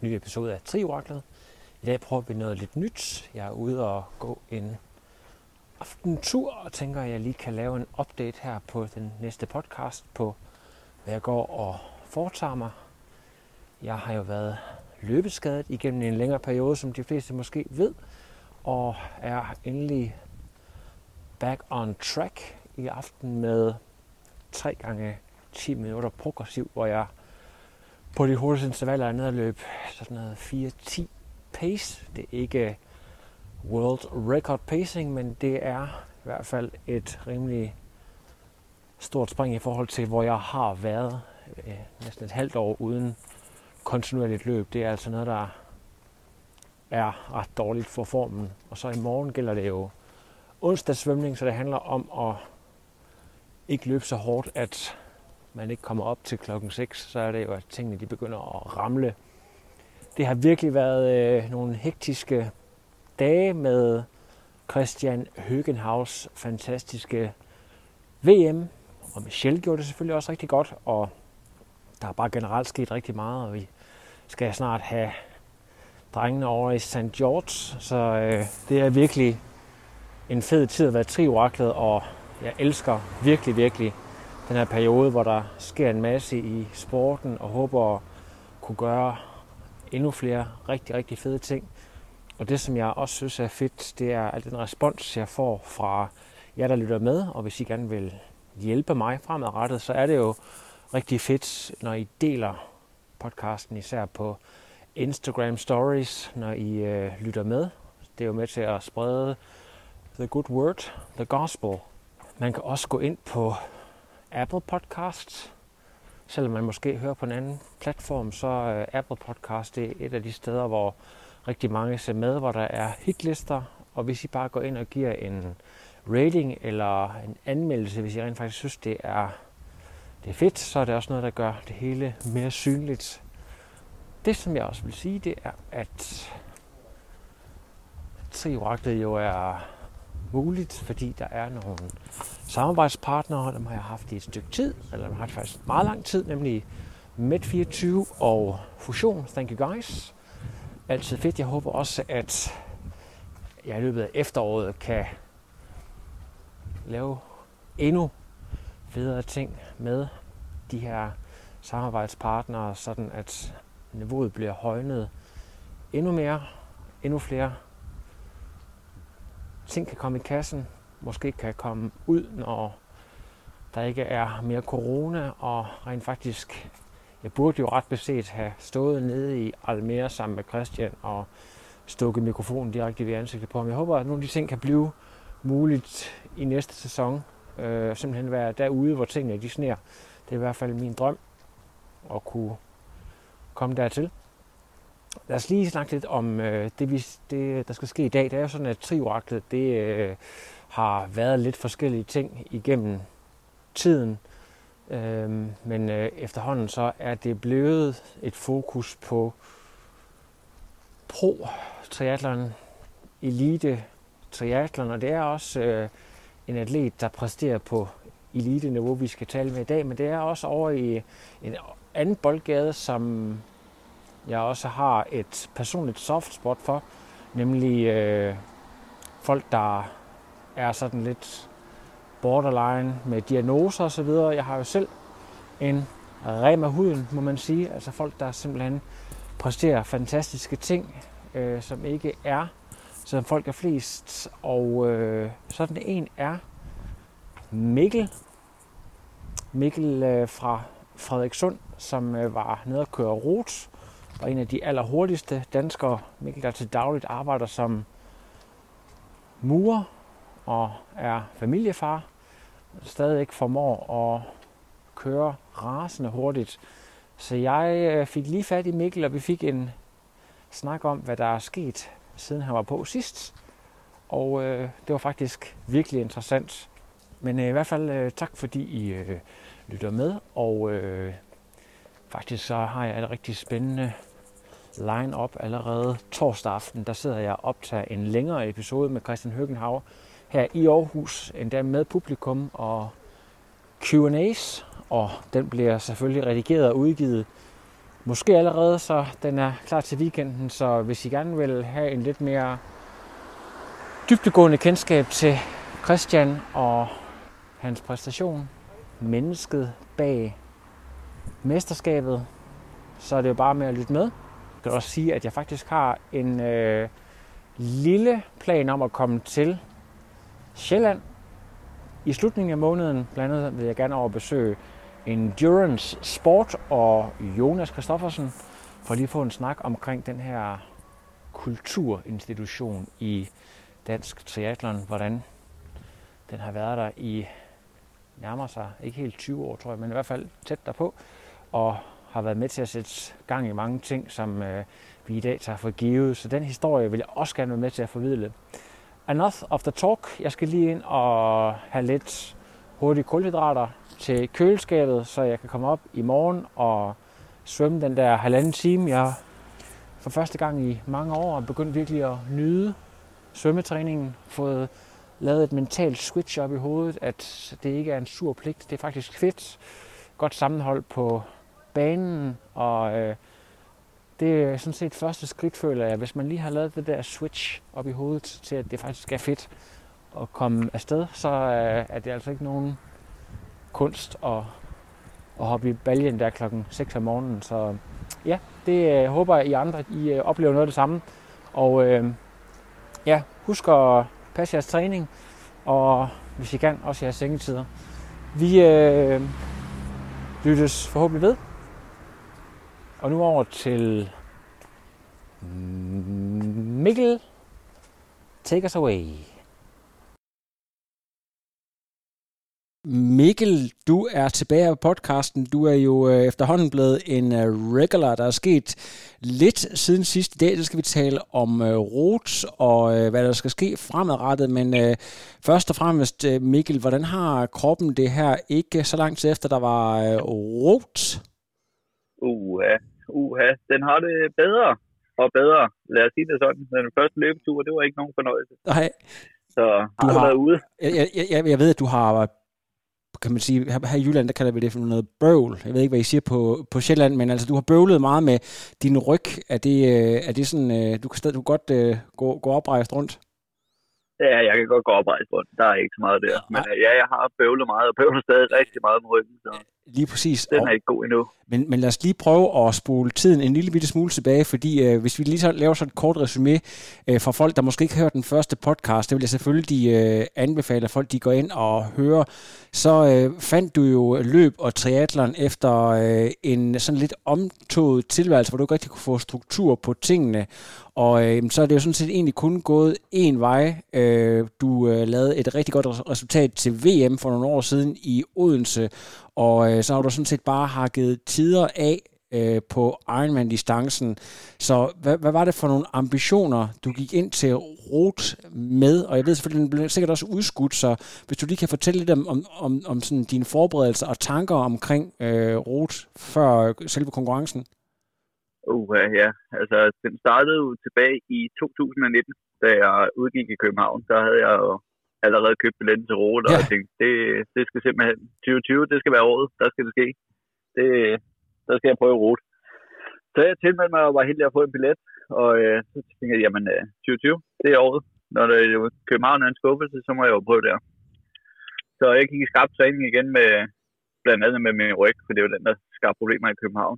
ny episode af Trioraklet. I dag prøver vi noget lidt nyt. Jeg er ude og gå en aftentur og tænker, at jeg lige kan lave en update her på den næste podcast på, hvad jeg går og foretager mig. Jeg har jo været løbeskadet igennem en længere periode, som de fleste måske ved, og er endelig back on track i aften med 3 gange 10 minutter progressiv, hvor jeg på de hurtigste intervaller er nede og løb sådan noget 4:10 pace. Det er ikke world record pacing, men det er i hvert fald et rimelig stort spring i forhold til, hvor jeg har været næsten et halvt år uden kontinuerligt løb. Det er altså noget, der er ret dårligt for formen. Og så i morgen gælder det jo onsdagssvømning, så det handler om at ikke løbe så hårdt, at man ikke kommer op til klokken 6, så er det jo, at tingene de begynder at ramle. Det har virkelig været nogle hektiske dage med Christian Høgenhavs fantastiske VM, og Michelle gjorde det selvfølgelig også rigtig godt, og der er bare generelt sket rigtig meget, og vi skal snart have drengene over i St. George, så det er virkelig en fed tid at være trioraklet, og jeg elsker virkelig, virkelig den her periode, hvor der sker en masse i sporten, og håber at kunne gøre endnu flere rigtig, rigtig fede ting. Og det, som jeg også synes er fedt, det er al den respons, jeg får fra jer, der lytter med. Og hvis I gerne vil hjælpe mig fremadrettet, så er det jo rigtig fedt, når I deler podcasten, især på Instagram Stories, når I lytter med. Det er jo med til at sprede the good word, the gospel. Man kan også gå ind på Apple Podcast. Selvom man måske hører på en anden platform, så er Apple Podcast det er et af de steder, hvor rigtig mange ser med, hvor der er hitlister. Og hvis I bare går ind og giver en rating eller en anmeldelse, hvis I rent faktisk synes, det er fedt, så er det også noget, der gør det hele mere synligt. Det, som jeg også vil sige, det er, at trioraklet jo er muligt, fordi der er nogle samarbejdspartnere, dem har jeg haft i et stykke tid, eller dem har jeg faktisk meget lang tid, nemlig Med24 og Fusion. Thank you guys. Altid fedt. Jeg håber også, at jeg i løbet af efteråret kan lave endnu federe ting med de her samarbejdspartnere, sådan at niveauet bliver højnet endnu mere, endnu flere ting kan komme i kassen, måske kan komme ud, når der ikke er mere corona, og rent faktisk, jeg burde jo ret beset have stået nede i Almere sammen med Christian og stukket mikrofonen direkte ved ansigtet på ham. Jeg håber, at nogle af de ting kan blive muligt i næste sæson. Simpelthen være derude, hvor tingene de sner. Det er i hvert fald min drøm at kunne komme dertil. Lad os lige snakke lidt om det, der skal ske i dag. Det er jo sådan, at trioraklet har været lidt forskellige ting igennem tiden. Men efterhånden så er det blevet et fokus på pro-triathlon, elite-triathlon. Og det er også en atlet, der præsterer på elite-niveau, vi skal tale med i dag. Men det er også over i en anden boldgade, som jeg også har et personligt softspot for, nemlig folk, der er sådan lidt borderline med diagnoser og så videre. Jeg har jo selv en rem af huden, må man sige. Altså folk, der simpelthen præsterer fantastiske ting, som ikke er, som folk er flest. Og sådan en er Mikkel fra Frederikssund, som var nede at køre Roth. Og en af de allerhurtigste danskere, Mikkel, der til dagligt arbejder som murer og er familiefar, stadigvæk formår at køre rasende hurtigt. Så jeg fik lige fat i Mikkel, og vi fik en snakke om, hvad der er sket, siden han var på sidst. Og det var faktisk virkelig interessant. Men i hvert fald tak, fordi I lytter med. Og faktisk så har jeg et rigtig spændende line-up allerede torsdag aften. Der sidder jeg og optager en længere episode med Christian Høgenhav her i Aarhus, endda med publikum og Q&A's. Og den bliver selvfølgelig redigeret og udgivet. Måske allerede, så den er klar til weekenden. Så hvis I gerne vil have en lidt mere dybdegående kendskab til Christian og hans præstation, mennesket bag mesterskabet, så er det jo bare med at lytte med. Jeg kan også sige, at jeg faktisk har en lille plan om at komme til Sjælland i slutningen af måneden. Blandt andet vil jeg gerne over besøge Endurance Sport og Jonas Kristoffersen for lige at få en snak omkring den her kulturinstitution i dansk triathlon, hvordan den har været der i nærmere sig, ikke helt 20 år tror jeg, men i hvert fald tæt derpå, og har været med til at sætte gang i mange ting, som vi i dag tager for givet. Så den historie vil jeg også gerne være med til at formidle. Enough of the talk. Jeg skal lige ind og have lidt hurtige kulhydrater til køleskabet, så jeg kan komme op i morgen og svømme den der halvanden time. Jeg for første gang i mange år er begyndt virkelig at nyde svømmetræningen, fået lavet et mentalt switch op i hovedet, at det ikke er en sur pligt. Det er faktisk fedt. Godt sammenhold på banen, og det er sådan set første skridt, føler jeg. Hvis man lige har lavet det der switch op i hovedet til, at det faktisk er fedt at komme afsted, så er det altså ikke nogen kunst at hoppe i baljen der klokken 6 om morgenen. Så ja, det håber jeg, I andre I oplever noget af det samme. Og ja, husk at passe jeres træning, og hvis I kan, også jeres sengetider. Vi lyttes forhåbentlig ved. Og nu over til Mikkel. Take us away. Mikkel, du er tilbage på podcasten. Du er jo efterhånden blevet en regular. Der er sket lidt siden sidste dag. Det skal vi tale om Roth og hvad der skal ske fremadrettet. Men først og fremmest, Mikkel, hvordan har kroppen det her ikke så lang tid efter, der var Roth? Den har det bedre og bedre. Lad os sige det sådan. Den første løbetur, det var ikke nogen fornøjelse. Nej. Så har du været ude? Jeg ved, at du har, kan man sige, her i Jylland, der kalder vi det for noget bøvl. Jeg ved ikke, hvad I siger på Sjælland, men altså, du har bøvlet meget med din ryg. Er det sådan, du kan godt gå oprejst rundt? Ja, jeg kan godt gå oprejst rundt. Der er ikke så meget der. Men ja, jeg har bøvlet meget, og bøvler stadig rigtig meget med ryggen. Så lige præcis. Den er ikke god endnu. Men lad os lige prøve at spole tiden en lille bitte smule tilbage, fordi hvis vi lige så laver sådan et kort resume for folk, der måske ikke har hørt den første podcast, det vil jeg selvfølgelig anbefale, at folk de går ind og hører, så fandt du jo løb og triathlon efter en sådan lidt omtået tilværelse, hvor du ikke rigtig kunne få struktur på tingene, og så er det jo sådan set egentlig kun gået én vej. Du lavede et rigtig godt resultat til VM for nogle år siden i Odense, og så har du sådan set bare hakket tider af på Ironman-distancen. Så hvad var det for nogle ambitioner, du gik ind til Roth med? Og jeg ved selvfølgelig, den blev sikkert også udskudt, så hvis du lige kan fortælle lidt om sådan dine forberedelser og tanker omkring Roth før selve konkurrencen. Ja. Altså, den startede jo tilbage i 2019, da jeg udgik i København. Der havde jeg jo allerede købt billetten til Roth, og jeg tænkte, det skal simpelthen 2020, det skal være året, der skal det ske. Der skal jeg prøve Roth. Så jeg tilmeldte mig og var heldig at få en billet, og så tænkte jeg, jamen 2020, det er året. Når det er København er en skuffelse, så må jeg jo prøve der. Så jeg gik i skarp træning igen, med blandt andet med min ryg, for det var den, der skabte problemer i København.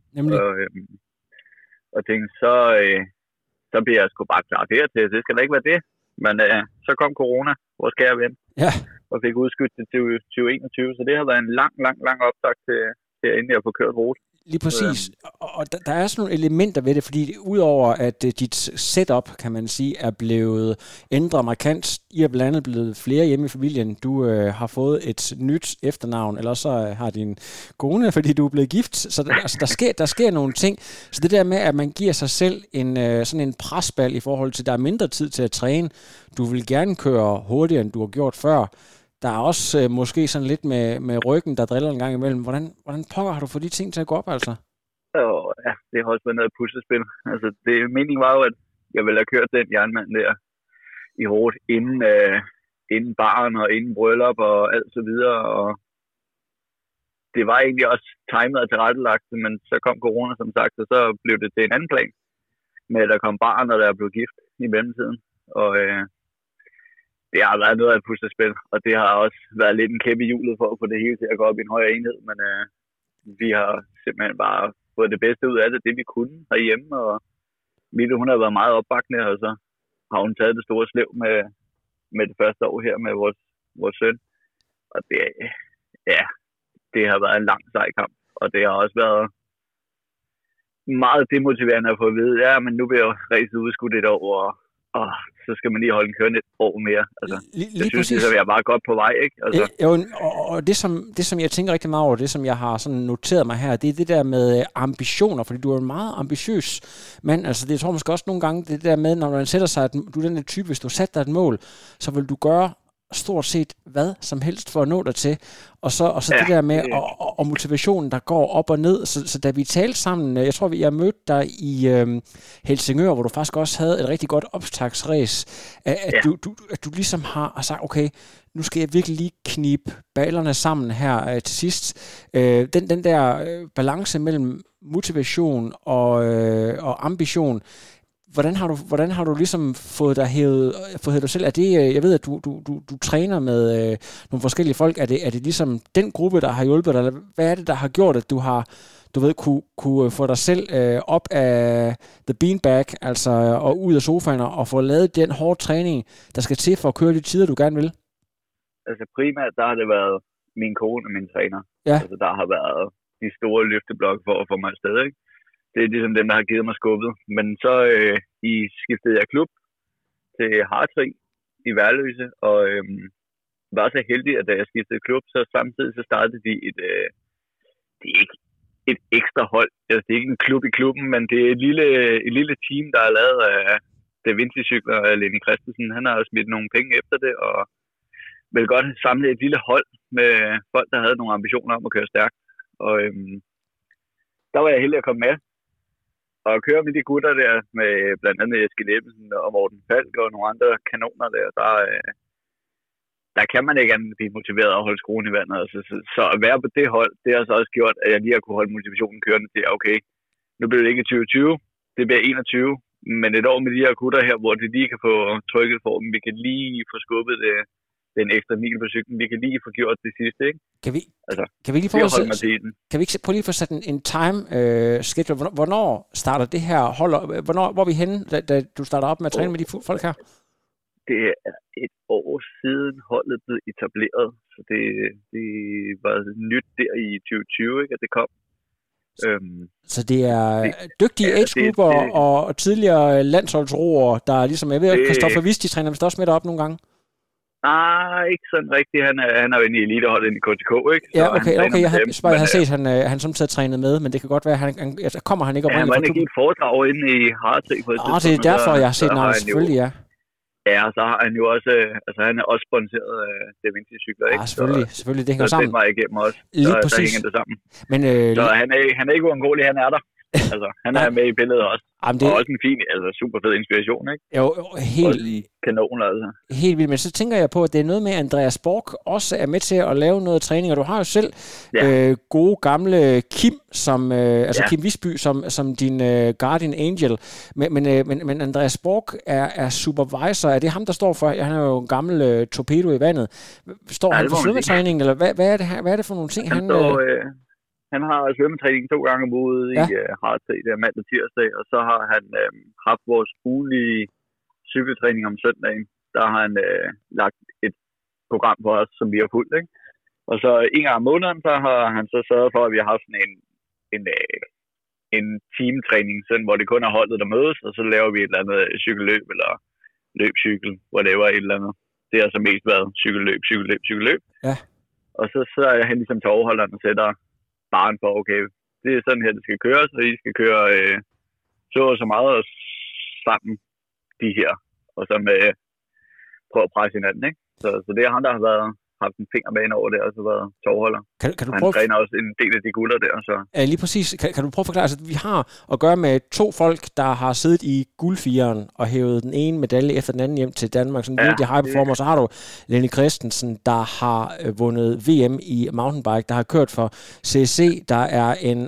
Og tænkte, så bliver jeg sgu bare klar dertil, det skal da ikke være det. Men så kom corona, hvor skal jeg vende? Ja. Og fik udskudt til 2021, så det har været en lang optag til inden jeg får kørt Roth. Lige præcis. Og der er sådan nogle elementer ved det, fordi udover at dit setup, kan man sige, er blevet ændret markant, I er blandt andet blevet flere hjemme i familien, du har fået et nyt efternavn, eller så har din kone, fordi du er blevet gift, så der sker nogle ting. Så det der med, at man giver sig selv sådan en presbal i forhold til, der er mindre tid til at træne, du vil gerne køre hurtigere, end du har gjort før. Der er også måske sådan lidt med ryggen, der driller en gang imellem. Hvordan pokker har du fået de ting til at gå op, altså? Ja, det har også været noget puslespil. Altså, meningen var jo, at jeg ville have kørt den jernmand der i Roth inden baren og inden bryllup og alt så videre. Og det var egentlig også timet og tilrettelagt, men så kom corona, som sagt, og så blev det til en anden plan. Men der kom baren, og der blev gift i mellemtiden. Og det har været noget af et puslespil, og det har også været lidt en kæppe i hjulet for at få det hele til at gå op i en højere enhed, men vi har simpelthen bare fået det bedste ud af det, vi kunne herhjemme, og Mille, hun har været meget opbakende, og så har hun taget det store slev med det første år her med vores søn, og det har været en lang sej kamp, og det har også været meget demotiverende at få at vide, ja, men nu bliver racet udskudt et år, og så skal man lige holde den kørende et år mere. Altså, jeg synes, det er bare godt på vej, ikke? Altså. Jo, og det, som jeg tænker rigtig meget over, det, som jeg har sådan noteret mig her, det er det der med ambitioner, fordi du er en meget ambitiøs mand. Altså, det tror jeg måske også nogle gange, det der med, når man sætter sig, at du er den type, hvis du sætter dig et mål, så vil du gøre stort set hvad som helst for at nå dig til, og så ja, det der med og motivationen, der går op og ned, så da vi talte sammen, jeg tror, jeg mødte dig i Helsingør, hvor du faktisk også havde et rigtig godt opstartsræs, at du ligesom har sagt, okay, nu skal jeg virkelig lige knibe ballerne sammen her til sidst. Den der balance mellem motivation og ambition, Hvordan har du ligesom fået dig hævet dig selv? Er det, jeg ved, at du træner med nogle forskellige folk. Er det ligesom den gruppe, der har hjulpet dig? Hvad er det, der har gjort, at du har, du ved, kunne få dig selv op af the beanbag, altså, og ud af sofaen og få lavet den hårde træning, der skal til for at køre de tider, du gerne vil? Altså primært, der har det været min kone og min træner. Ja. Altså, der har været de store løfteblokke for at få mig afsted, ikke? Det er ligesom dem, der har givet mig skubbet. Men så skiftede jeg klub til Hartring i Værløse, og var så heldig, at da jeg skiftede klub, så samtidig så startede de det er ikke et ekstra hold, altså det er ikke en klub i klubben, men det er et lille team, der er lavet af Da Vinci cykler, og Lenny Christensen, han har også smidt nogle penge efter det, og ville godt samle et lille hold med folk, der havde nogle ambitioner om at køre stærkt. Og der var jeg heldig at komme med. Og at køre med de gutter der, med blandt andet Eskild Ebbesen og Morten Falk og nogle andre kanoner der, der kan man ikke andet blive motiveret at holde skruen i vandet. Altså, så at være på det hold, det har så også gjort, at jeg lige har kunne holde motivationen kørende til, okay, nu bliver det ikke 2020, det bliver 21, men et år med de her gutter her, hvor de lige kan få trykket for dem, vi kan lige få skubbet det, den ekstra mil på cyklen, vi kan lige få gjort det sidste, ikke? Kan vi ikke prøve lige få sat en time schedule? Hvornår starter det her hold? Hvor er vi henne, da du starter op med at træne med de folk her? Det er et år siden holdet blev etableret, så det var nyt der i 2020, ikke, at det kom. Så det er dygtige age-grupper og tidligere landsholdsroer, der ligesom, jeg ved, at Christoffer Vistis træner vist også med op nogle gange. Nej, ikke sådan rigtigt. Han er jo inde i eliteholdet inde i KTK, ikke? Så ja, okay. Jeg har set, han som taget trænet med, men det kan godt være, han kommer han ikke op. Ja, han var ikke et foredrag inde i Hartring. Det er derfor, jeg har set navnet, selvfølgelig, ja. Ja, og så har han jo også, altså han er også sponsoreret af Da Vinci cykler, ikke? Ja, selvfølgelig, det hænger sammen. Så det var igennem også. Lige præcis. Der hænger det sammen. Men, så han er ikke uangåelig, han er der. Altså, han er med i billedet også. Jamen, og også en fin, altså super fed inspiration, ikke? Jo, helt kanon, altså. Helt vildt, men så tænker jeg på, at det er noget med, at Andreas Bork også er med til at lave noget træning, og du har jo selv gode gamle Kim, som, Kim Visby, som din Guardian Angel, men Andreas Bork er supervisor. Er det ham, der står for? Han er jo en gammel torpedo i vandet. Står han for svømmetræningen, eller hvad er det for nogle ting, han... Han har svømmetræning 2 gange om uget i Hartrig, der mandag og tirsdag, og så har han haft vores ugenlige cykeltræning om søndagen. Der har han lagt et program for os, som vi har fulgt, ikke? Og så en gang om måneden, så har han så sørget for, at vi har haft sådan en en teamtræning, sådan, hvor det kun er holdet, der mødes, og så laver vi et eller andet cykelløb, eller løbcykel, whatever, et eller andet. Det har så mest været cykelløb. Ja. Og så er jeg hen ligesom til overholderen og sætter barn på, okay, det er sådan her, det skal køres, og I skal køre så meget og sammen, de her, og så prøve at presse hinanden, ikke? Så det er han, der har haft en finger med ind over det, og så været tovholder. Han træner også en del af de gutter der. Så. Ja, lige præcis. Kan du prøve at forklare, at vi har at gøre med to folk, der har siddet i guldfireren og hævet den ene medalje efter den anden hjem til Danmark. Sådan virkelig high performer. Så har du Lenny Christensen, der har vundet VM i mountainbike, der har kørt for CC, der er en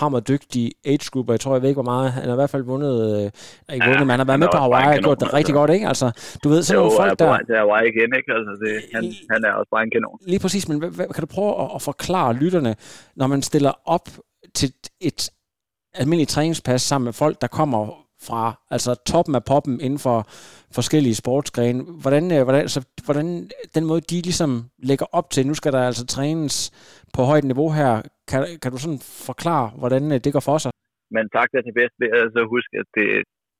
hammerdygtig age-grupper. Jeg tror, jeg ved ikke, hvor meget. Han har i hvert fald vundet. Men han har været med på Hawaii og gjort det rigtig godt, ikke? Altså, du ved, sådan nogle folk, der... Jo, jeg var igen, ikke? Altså, han er også bare en kanon. Lige præcis, men kan du prøve at forklare lytterne, når man stiller op til et almindeligt træningspas sammen med folk, der kommer fra altså toppen af poppen inden for forskellige sportsgrene, hvordan den måde, de ligesom lægger op til, nu skal der altså trænes på højt niveau her, kan du sådan forklare, hvordan det går for sig? Man takler til bedst ved at huske, at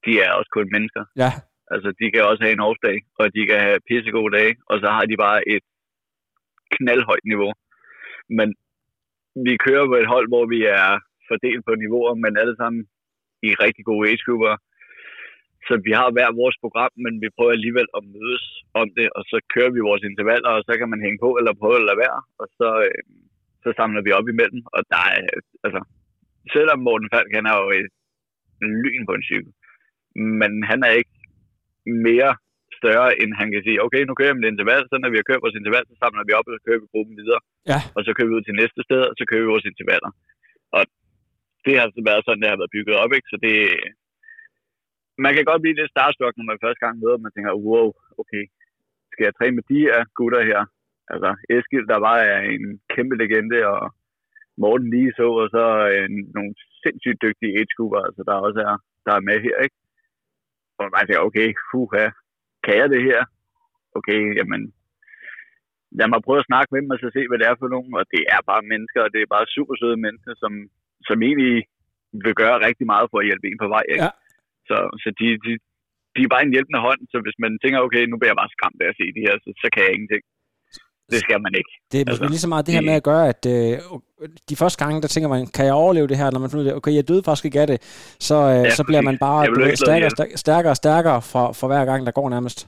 de er også kun mennesker. Ja. Altså, de kan også have en off-dag, og de kan have pissegode dage, og så har de bare et knaldhøjt niveau. Men vi kører på et hold, hvor vi er fordelt på niveauer, men alle sammen i rigtig gode age-grupper. Så vi har hver vores program, men vi prøver alligevel at mødes om det, og så kører vi vores intervaller, og så kan man hænge på eller prøve at lade være, og så samler vi op imellem. Og der er, altså, selvom Morten Falk, han er jo et lyn på en cykel, men han er ikke mere større, end han kan sige, okay, nu kører vi med interval, så når vi har kørt vores interval, så samler vi op, og så kører vi gruppen videre. Ja. Og så kører vi ud til næste sted, og så kører vi vores intervaller. Og det har så været sådan, det har været bygget op, ikke? Så det... Man kan godt blive lidt starstruck, når man første gang møder, man tænker, wow, okay, skal jeg træne med de her gutter her? Altså, Eskild, der bare er en kæmpe legende, og Morten lige så, og så nogle sindssygt dygtige age-grupper, altså, der også er, der er med her, ikke? Og man tænker, okay, kan jeg det her? Okay, jamen, lad mig prøve at snakke med dem, og så se, hvad det er for nogen. Og det er bare mennesker, og det er bare super søde mennesker, som egentlig vil gøre rigtig meget for at hjælpe en på vej, ikke? Ja. Så de er bare en hjælpende hånd, så hvis man tænker, okay, nu bliver jeg bare skræmt af at se det her, så kan jeg ingenting. Det skal man ikke. Det er måske lige så meget det her med at gøre, at de første gange, der tænker man, kan jeg overleve det her? Når man finder ud af, okay, jeg døde faktisk ikke af det, så bliver man bare stærkere og stærkere for hver gang, der går nærmest.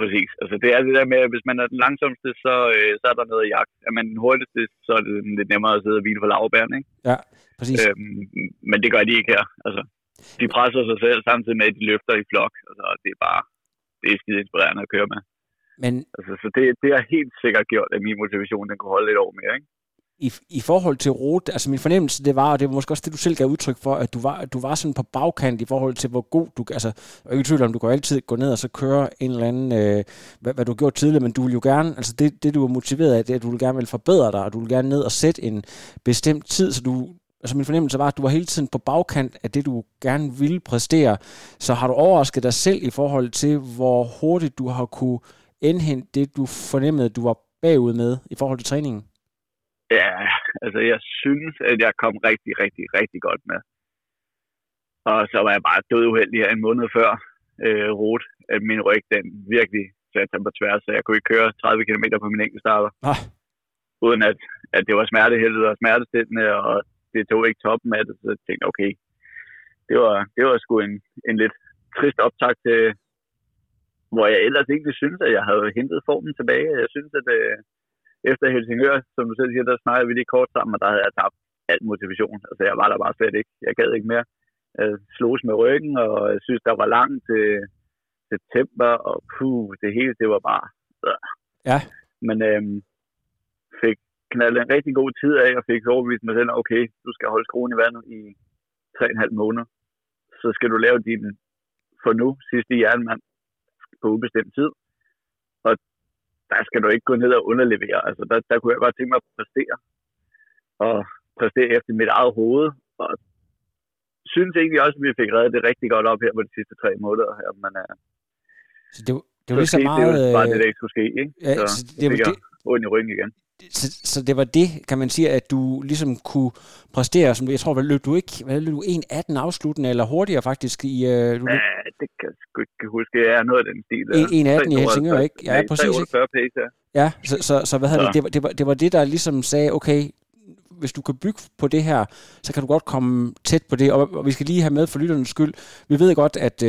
Præcis. Altså det er det der med, at hvis man er den langsomste, så er der noget at jagte. Er man den hurtigste, så er det lidt nemmere at sidde og hvile på laurbærren, ikke? Ja, præcis. Men det gør de ikke her. Altså, de presser sig selv samtidig med, at de løfter i flok. Altså, det er skide inspirerende at køre med. Men, altså, så det har helt sikkert gjort, at min motivation den kunne holde lidt over mere, ikke? I forhold til Roth, altså min fornemmelse, det var, og det var måske også det, du selv gav udtryk for, at du var sådan på bagkant i forhold til, hvor god du... Altså, jeg er ikke i tvivl om, du kan altid gå ned og så køre en eller anden... hvad du har gjort tidligere, men du vil jo gerne... Altså, det du er motiveret af, det er, at du vil gerne vil forbedre dig, og du vil gerne ned og sætte en bestemt tid, så du... Altså min fornemmelse var, at du var hele tiden på bagkant af det, du gerne ville præstere. Så har du overrasket dig selv i forhold til, hvor hurtigt du har kunne indhente det, du fornemmede, du var bagud med i forhold til træningen? Ja, altså jeg synes, at jeg kom rigtig, rigtig, rigtig godt med. Og så var jeg bare døduheldig her en måned før Roth, at min ryg den virkelig satte sig på tværs, så jeg kunne ikke køre 30 km på min enkeltstarter. Ah. Uden at det var smertehældende og smertestillende, og det tog ikke toppen af det, så jeg tænkte, okay, det var sgu en lidt trist optakt til, hvor jeg ellers egentlig synes, at jeg havde hentet formen tilbage. Jeg synes, at efter Helsingør, som du selv siger, der snakkede vi lige kort sammen, og der havde jeg tabt alt motivation. Altså, jeg var der bare slet ikke. Jeg gad ikke mere. Jeg slogs med ryggen, og jeg synes, der var langt til temper, og det hele, det var bare... Ja. Men fik knaldet en rigtig god tid af, og fik overbevist mig selv, okay, du skal holde skruen i vandet i 3,5 måneder. Så skal du lave din, for nu, sidste Ironman på ubestemt tid, og der skal du ikke gå ned og underlevere. Altså, der kunne jeg godt tænke mig at præstere efter mit eget hoved, og synes egentlig også, at vi fik reddet det rigtig godt op her på de sidste 3 måneder. Her, men, så det var lige så meget... Det var bare det, der ikke skulle ske, ikke? Ja, så det var ondt i ryggen igen. Så det var det, kan man sige, at du ligesom kunne præstere, som jeg tror, løb du 1:18 afsluttende, eller hurtigere faktisk? Det kan jeg sgu ikke huske, jeg er noget af den stil. 1:18 i Helsingør, ikke? Ja, præcis. 3:48 pace, ja. Ja, så hvad hedder det? Det var det, der ligesom sagde, okay, hvis du kan bygge på det her, så kan du godt komme tæt på det, og vi skal lige have med for lytternes skyld. Vi ved godt, at,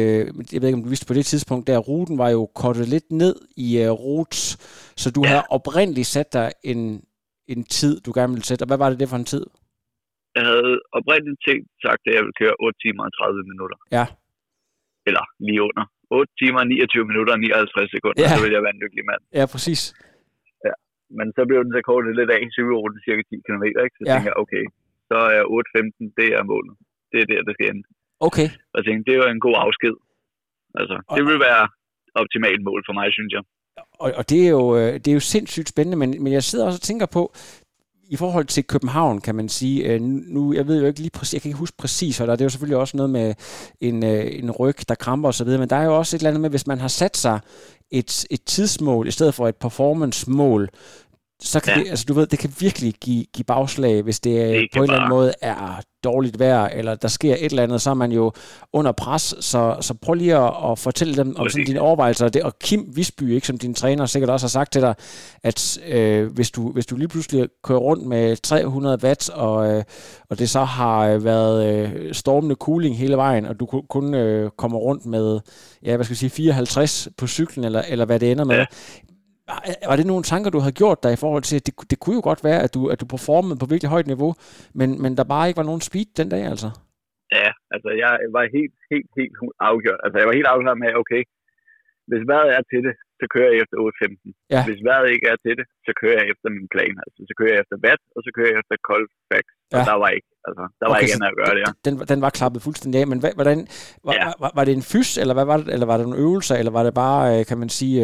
jeg ved ikke, om du vidste på det tidspunkt, der ruten var jo kortet lidt ned i Roths, så du havde oprindeligt sat dig en tid, du gerne ville sætte, og hvad var det for en tid? Jeg havde oprindeligt sagt, at jeg ville køre 8 timer og 30 minutter. Ja. Eller lige under. 8 timer, 29 minutter og 59 sekunder, så ville jeg være en lykkelig mand. Ja, præcis. Men så blev den så kortet lidt af, så vi rundt cirka 10 km, ikke? Så tænkte jeg, okay, så er 8:15, det er målet. Det er der, det skal ende. Okay. Og tænkte, det var en god afsked. Altså, det ville være optimalt mål for mig, synes jeg. Og det er jo sindssygt spændende, men jeg sidder også og tænker på, i forhold til København, kan man sige, nu, jeg ved jo ikke lige præcis, jeg kan ikke huske præcis, og der er jo selvfølgelig også noget med en ryg, der kramper osv., men der er jo også et eller andet med, hvis man har sat sig et tidsmål, i stedet for et performancemål, så kan det, altså du ved, det kan virkelig give bagslag, hvis det på en eller anden måde er dårligt vejr, eller der sker et eller andet, så er man jo under pres, så prøv lige at fortælle dem om sådan dine overvejelser, det, og Kim Visby, ikke, som din træner sikkert også har sagt til dig, at hvis du lige pludselig kører rundt med 300 watt, og det så har været stormende cooling hele vejen, og du kun kommer rundt med, ja, hvad skal jeg sige, 54 på cyklen, eller hvad det ender med, var det nogle tanker, du havde gjort dig i forhold til, at det kunne jo godt være, at du performede på virkelig højt niveau, men der bare ikke var nogen speed den dag, altså? Ja, altså jeg var helt afgjort. Altså jeg var helt afgjort med, okay, hvis vejret er til det, så kører jeg efter 8:15. Ja. Hvis vejret ikke er til det, så kører jeg efter min plan. Altså så kører jeg efter watt, og så kører jeg efter cold facts. Ja. Og der var ikke, altså der var ikke andet at gøre det. Ja. Den var klappet fuldstændig af, men hvordan var det en fys, eller hvad var det, eller var det nogle øvelser, eller var det bare, kan man sige,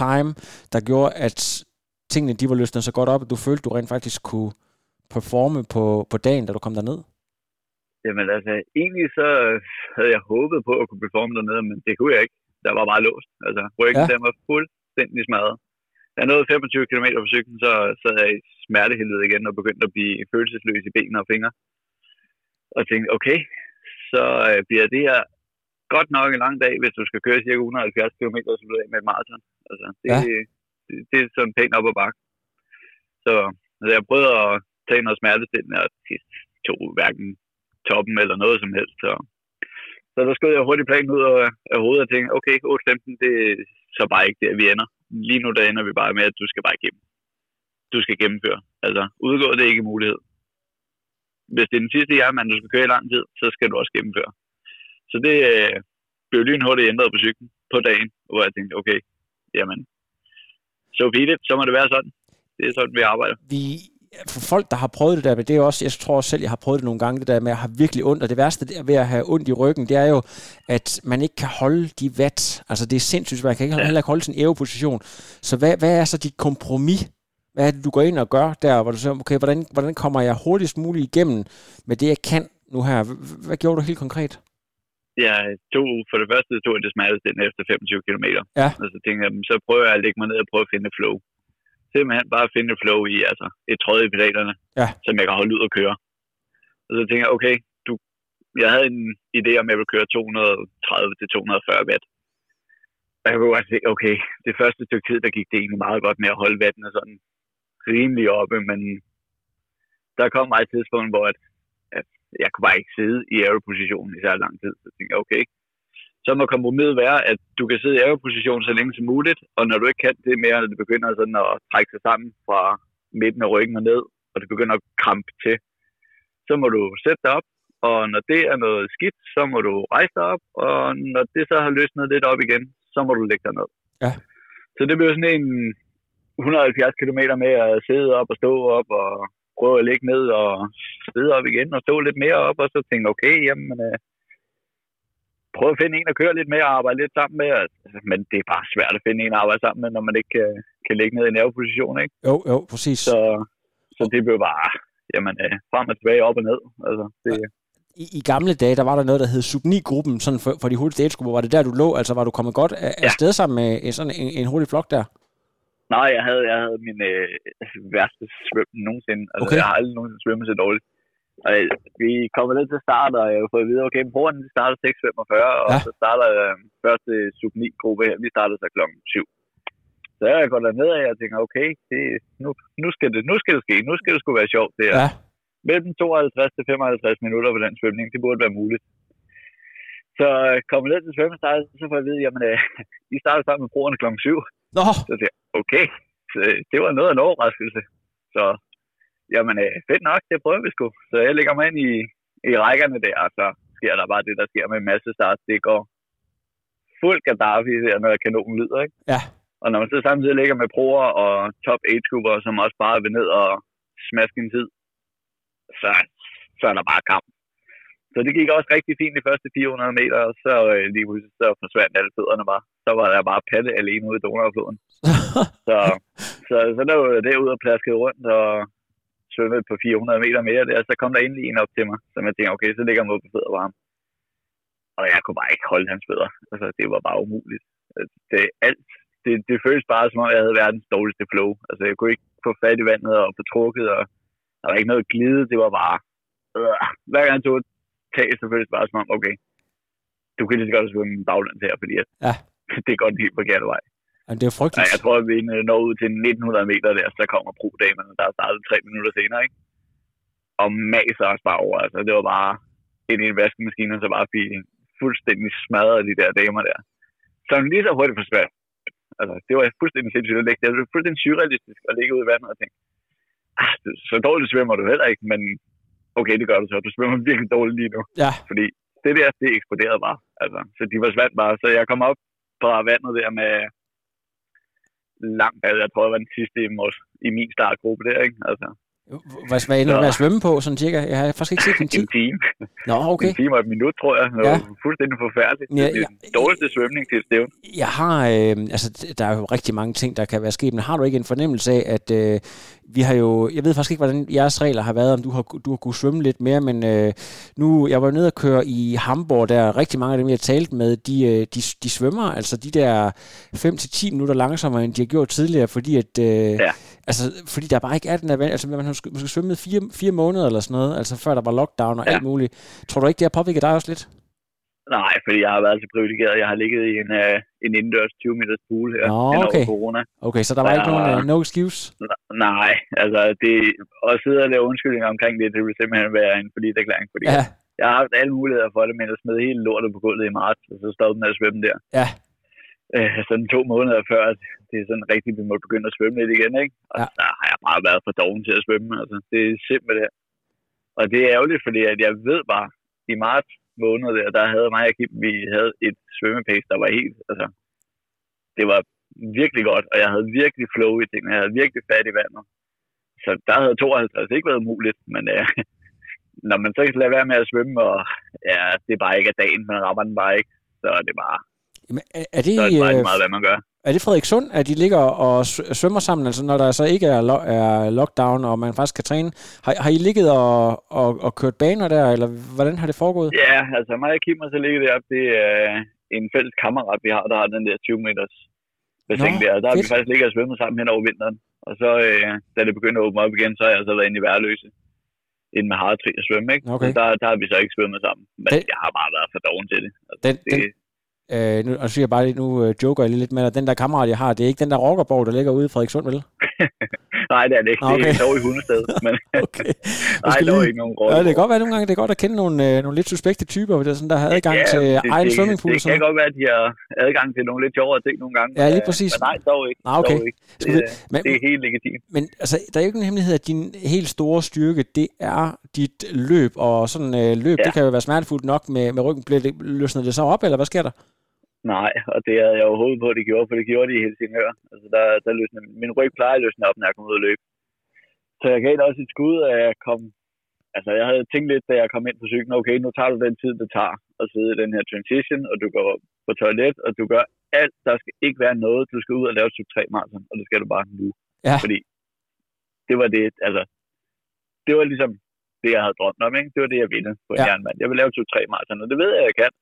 time, der gjorde, at tingene, de var løsnet så godt op, at du følte, du rent faktisk kunne performe på dagen, da du kom derned? Jamen altså, egentlig så havde jeg håbet på at kunne performe dernede, men det kunne jeg ikke. Der var meget låst. Altså, ryggen der var fuldstændig smadret. Jeg nåede 25 km på cyklen, så sad jeg i smertehelvede igen og begyndte at blive følelsesløs i benene og fingre. Og tænkte, okay, så bliver det her godt nok en lang dag, hvis du skal køre cirka 170 km med et maraton. Altså, det er sådan pænt op ad bakke. Så altså, jeg prøvede at tage noget smertestillende, og det tog hverken toppen eller noget som helst. Så der skød jeg hurtigt planen ud af hovedet og tænkte, okay, 8:15, det er så bare ikke der, vi ender. Lige nu der ender vi bare med, at du skal bare gennem. Du skal gennemføre. Altså, udgå, det er ikke en mulighed. Hvis det er den sidste Ironman, du skal køre i lang tid, så skal du også gennemføre. Så det blev lynhurtigt ændret på cyklen på dagen, hvor jeg tænkte, okay, jamen, så vidt det, så må det være sådan. Det er sådan, vi arbejder. For folk, der har prøvet det der, men det er også, jeg tror selv, jeg har prøvet det nogle gange, det der med at have virkelig ondt, og det værste ved at have ondt i ryggen, det er jo, at man ikke kan holde de watt. Altså det er sindssygt, man kan ikke heller holde sin æveposition. Så hvad er så dit kompromis? Hvad er det, du går ind og gør der, hvor du siger, okay, hvordan kommer jeg hurtigst muligt igennem med det, jeg kan nu her? Hvad gjorde du helt konkret? For det første tog jeg det smertestillende efter 25 km. Ja. Og så tænkte jeg, så prøver jeg at lægge mig ned og prøve at finde flow. Simpelthen bare finde flow i, altså et tråd i pedalerne, som jeg kan holde ud og køre. Og så tænker jeg, okay, jeg havde en idé om, jeg ville køre 230-240 watt. Og jeg kunne godt tænke, okay, det første stykke tid, der gik det egentlig meget godt med at holde wattene sådan rimelig oppe, men der kom et tidspunkt, hvor at jeg kunne bare ikke sidde i aeropositionen i så lang tid. Så tænkte jeg, okay, så må kompromiset være, at du kan sidde i aeroposition så længe som muligt, og når du ikke kan det mere, når det begynder sådan at trække sig sammen fra midten af ryggen og ned, og det begynder at krampe til, så må du sætte dig op, og når det er noget skidt, så må du rejse dig op, og når det så har løsnet lidt op igen, så må du lægge dig ned. Ja. Så det blev sådan en 170 km med at sidde op og stå op, og prøve at ligge ned og sidde op igen, og stå lidt mere op, og så tænke, okay, jamen... Prøv at finde en at køre lidt med og arbejde lidt sammen med, men det er bare svært at finde en at arbejde sammen med, når man ikke kan ligge ned i nerveposition, ikke? Jo, præcis. Så det blev bare, jamen, frem og tilbage, op og ned. Altså, det... I gamle dage, der var der noget, der hed Sub-9-gruppen, sådan for de hurtigste age-grupper. Var det der, du lå? Altså, var du kommet godt afsted sammen med sådan en hurtig flok der? Nej, jeg havde min værste svøm nogensinde. Altså, okay. Jeg har aldrig nogensinde svømmet så dårligt. Og vi kommer lidt til start, og jeg har fået at vide, okay, broerne de starter 6:45, og så starter første sub-9-gruppe her, vi starter så kl. 7. Så jeg går derned, og jeg tænker, okay, nu skal det sgu være sjovt det her. Ja. Mellem 52 til 55 minutter på den svømning, det burde være muligt. Så kommer jeg lidt til svømmestart, så får jeg at vide, jamen, I starter sammen med broerne kl. 7. Nå. Så siger jeg, okay, så det var noget af en overraskelse. Så... Jamen, fedt nok, det prøver vi sgu. Så jeg lægger mig ind i rækkerne der, og så sker der bare det, der sker med masse start. Det går fuld Gaddafi der, når kanonen lyder, ikke? Ja. Og når man så samtidig ligger med proer og top 8-grupper, som også bare vil ned og smaske en tid, så er der bare kamp. Så det gik også rigtig fint de første 400 meter, og så lige pludselig så forsvandt alle fødderne bare. Så var der bare patte alene ude i Donaufloden. så der var det ud og plaskede rundt, og svømmede på 400 meter mere der, så kom der endelig en op til mig, så jeg tænkte, okay, så ligger han op på fødder varme. Og jeg kunne bare ikke holde hans fødder. Altså, det var bare umuligt. Det føles bare, som om jeg havde verdens dårligste flow. Altså, jeg kunne ikke få fat i vandet og få trukket, og der var ikke noget glide, det var bare... Hver gang jeg tog et tag, så føles det bare, som om, okay, du kan lige så godt svømme baglæns her, fordi det går den helt forkerte vej. Det er frygteligt. Ja, jeg tror, at vi når ud til 1900 meter der, så kommer pro-damerne, der startede 3 minutter senere, ikke? Og maser os bare over. Altså, det var bare ind i en vaskemaskine, og så bare fuldstændig smadrede de der damer der. Så lige så hurtigt forsvandt. Altså, det var fuldstændig sindssygt at lægge. Det var fuldstændig surrealistisk at ligge ud i vandet og tænke, så dårligt svømmer du heller ikke, men okay, det gør du så. Du svømmer virkelig dårligt lige nu. Ja. Fordi det der, det eksploderede bare. Altså, så de forsvandt bare. Så jeg kom op fra vandet der med... langt af. Jeg tror, jeg var den sidste i min startgruppe der, ikke? Altså. Hvad ender du med at svømme på, sådan cirka? Jeg har faktisk ikke set en tid. En time. Nå, okay. En time og et minut, tror jeg. Det var fuldstændig forfærdeligt. Ja, det er den dårligste svømning til stævn. Jeg har, altså, der er jo rigtig mange ting, der kan være sket, men har du ikke en fornemmelse af, at vi har jo, jeg ved faktisk ikke, hvordan jeres regler har været, om du har kunnet svømme lidt mere, men nu, jeg var nede og køre i Hamburg, der er rigtig mange af dem, jeg talte med, de svømmer, altså de der 5-10 minutter langsommere, end de har gjort tidligere, fordi at, altså, fordi der bare ikke er den der, altså, man har måske svømmet 4 måneder eller sådan noget, altså før der var lockdown og alt muligt. Tror du ikke, det har påvirket dig også lidt? Nej, fordi jeg har været så privilegeret. Jeg har ligget i en indendørs 20 meters pool her inden over corona. Okay, så der var ikke nogen no excuse? Nej, altså det, at sidde og lave undskyldninger omkring det, det ville simpelthen være en falliterklæring, fordi jeg har haft alle muligheder for det, men jeg smed hele lortet på gulvet i marts, og så stoppede den med at svømme der. Ja. Sådan 2 måneder før, at det er sådan rigtigt, vi må begynde at svømme lidt igen, ikke? Og der har jeg bare været for doven til at svømme, altså. Det er simpelthen. Og det er ærgerligt, fordi at jeg ved bare, i marts måned der havde mig og Kim, vi havde et svømmepace, der var helt, altså, det var virkelig godt, og jeg havde virkelig flow i tingene, jeg havde virkelig fat i vandet. Så der havde 52 ikke været muligt, men når man så kan lade være med at svømme, og ja, det er bare ikke af dagen, man rammer den bare ikke, så er det bare... Jamen, er det bare ikke meget, hvad man gør. Er det Frederikssund, at de ligger og svømmer sammen, altså når der så ikke er lockdown, og man faktisk kan træne? Har I ligget og kørt baner der, eller hvordan har det foregået? Ja, altså mig og Kim har så ligget deroppe. Det er en fælles kammerat, vi har, der har den der 20 meters bassin der. Der har vi faktisk ligget og svømmet sammen hen over vinteren. Og så, da det begyndte at åbne op igen, så har jeg så været inde i Værløse. Inden med Hartring og svømme, ikke? Okay. Der har vi så ikke svømmet sammen, men jeg har bare været for doven til det. Altså, nu siger jeg bare lige, nu joker jeg lidt med dig. Den der kammerat, jeg har, det er ikke den der rockerborg, der ligger ude i Frederikssund, vel? Nej, det er det ikke. Okay. Det er dog i Hundested. Men okay. Nej, der er ikke nogen rockerborg. Ja, det kan godt være nogle gange, det er godt at kende nogle lidt suspekte typer, der har adgang til egen swimmingpool. Det kan godt være, at de har adgang til nogle lidt sjovere ting nogle gange. Ja, lige præcis. Men nej, dog ikke. Ah, okay. Dog ikke. Det er helt legitimt. Men altså, der er jo ikke en hemmelighed, at din helt store styrke, det er dit løb. Og sådan løb, det kan jo være smertefuldt nok med ryggen. Løsner det så op, eller hvad sker der? Nej, og det havde jeg jo håbet på, at det gjorde, for det gjorde de i Helsingør. Altså, der løsnede, min ryg plejer at løsne op, når jeg kom ud og løb. Så jeg gav også et skud, at jeg kom... Altså, jeg havde tænkt lidt, da jeg kom ind på cyklen, okay, nu tager du den tid, det tager at sidde i den her transition, og du går på toilet, og du gør alt. Der skal ikke være noget. Du skal ud og lave sub-3-marathon, og det skal du bare nu. Ja. Fordi det var det, altså... Det var ligesom det, jeg havde drømt om, ikke? Det var det, jeg ville på en Ironman. Jeg ville lave sub-3-marathon, og det ved jeg, jeg kan.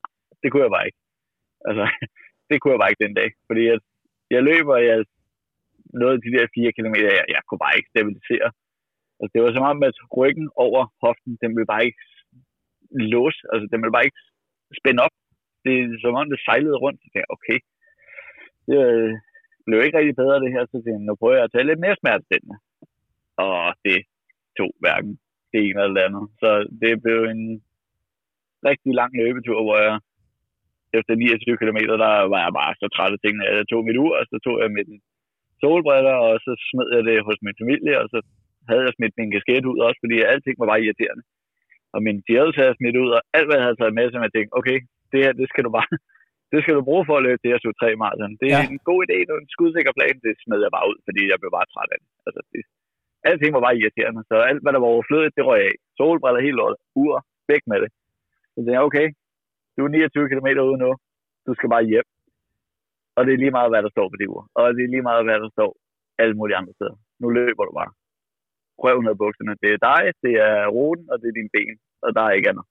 Det kunne jeg bare ikke. Altså, det kunne jeg bare ikke den dag, fordi jeg løber, jeg noget af de der 4 kilometer, jeg kunne bare ikke stabilisere. Altså, det var som om, at ryggen over hoften, den ville bare ikke låse, altså den ville bare ikke spænde op. Det er som om, det sejlede rundt. Jeg tænkte, okay, det blev ikke rigtig bedre det her, så tænkte, nu prøver jeg at tage lidt mere smertestillende. Og det tog hverken det ene eller det andet. Så det blev en rigtig lang løbetur, hvor jeg efter 29 kilometer, der var jeg bare så træt af tingene. Jeg tog mit ur, og så tog jeg mit solbriller, og så smed jeg det hos min familie, og så havde jeg smidt min kasket ud også, fordi alting var bare irriterende. Og min diæt havde jeg smidt ud, og alt hvad jeg havde taget med, så jeg tænkte, okay, det her, det skal du bruge for at løbe det her 23-marathon. Det er en god idé, det er en skudsikker plan, det smed jeg bare ud, fordi jeg blev bare træt af det. Altså, alting var bare irriterende, så alt hvad der var overflødigt, det røg af. Solbriller helt lort, ur, væk med det. Så tænkte jeg, okay, du er 29 km ude nu, du skal bare hjem. Og det er lige meget, hvad der står på det ur. Og det er lige meget, hvad der står alle mulige andre steder. Nu løber du bare. Prøv ned af bukserne. Det er dig, det er ruten, og det er dine ben. Og der er ikke andet.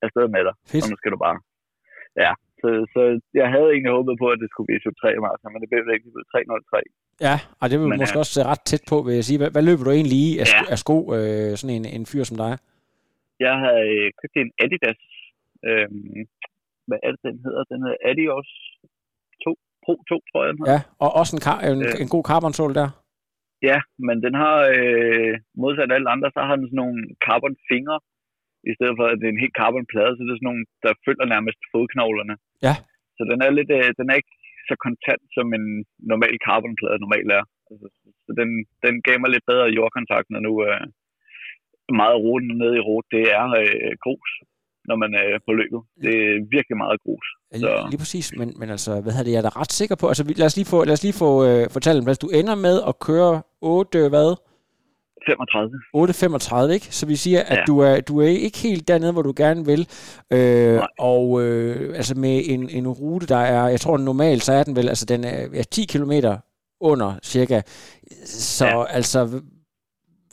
Jeg er stadig med dig. Fisk. Og nu skal du bare. Ja, så jeg havde egentlig håbet på, at det skulle blive 23 marts, men det blev ikke. Det blev 3.03. Ja, og det ville måske også ret tæt på, vil jeg sige. Hvad løber du egentlig i af sko, sådan en fyr som dig? Jeg havde købt en Adidas. Hvad er det, den hedder? Den hedder Adios Pro 2, tror jeg. Ja, og også en god carbonsål der. Ja, men den har, modsat alle andre, så har den sådan nogle carbonfingre, i stedet for at det er en helt carbonplade, så det er sådan nogle, der følger nærmest fodknoglerne. Ja. Så den er lidt, den er ikke så kontant, som en normal carbonplade normalt er. Altså, så den gav mig lidt bedre jordkontakt, når nu meget af ruten nede i rot, det er grus, når man er på løbet. Det er virkelig meget grus. Så. Lige præcis, men altså, hvad er det, jeg er da ret sikker på? Altså, lad os lige få fortalt, hvis du ender med at køre 8:35, ikke? Så vi siger, at du er ikke helt dernede, hvor du gerne vil. Og altså med en rute, der er, jeg tror normalt, så er den vel, altså den er 10 kilometer under cirka. Så altså,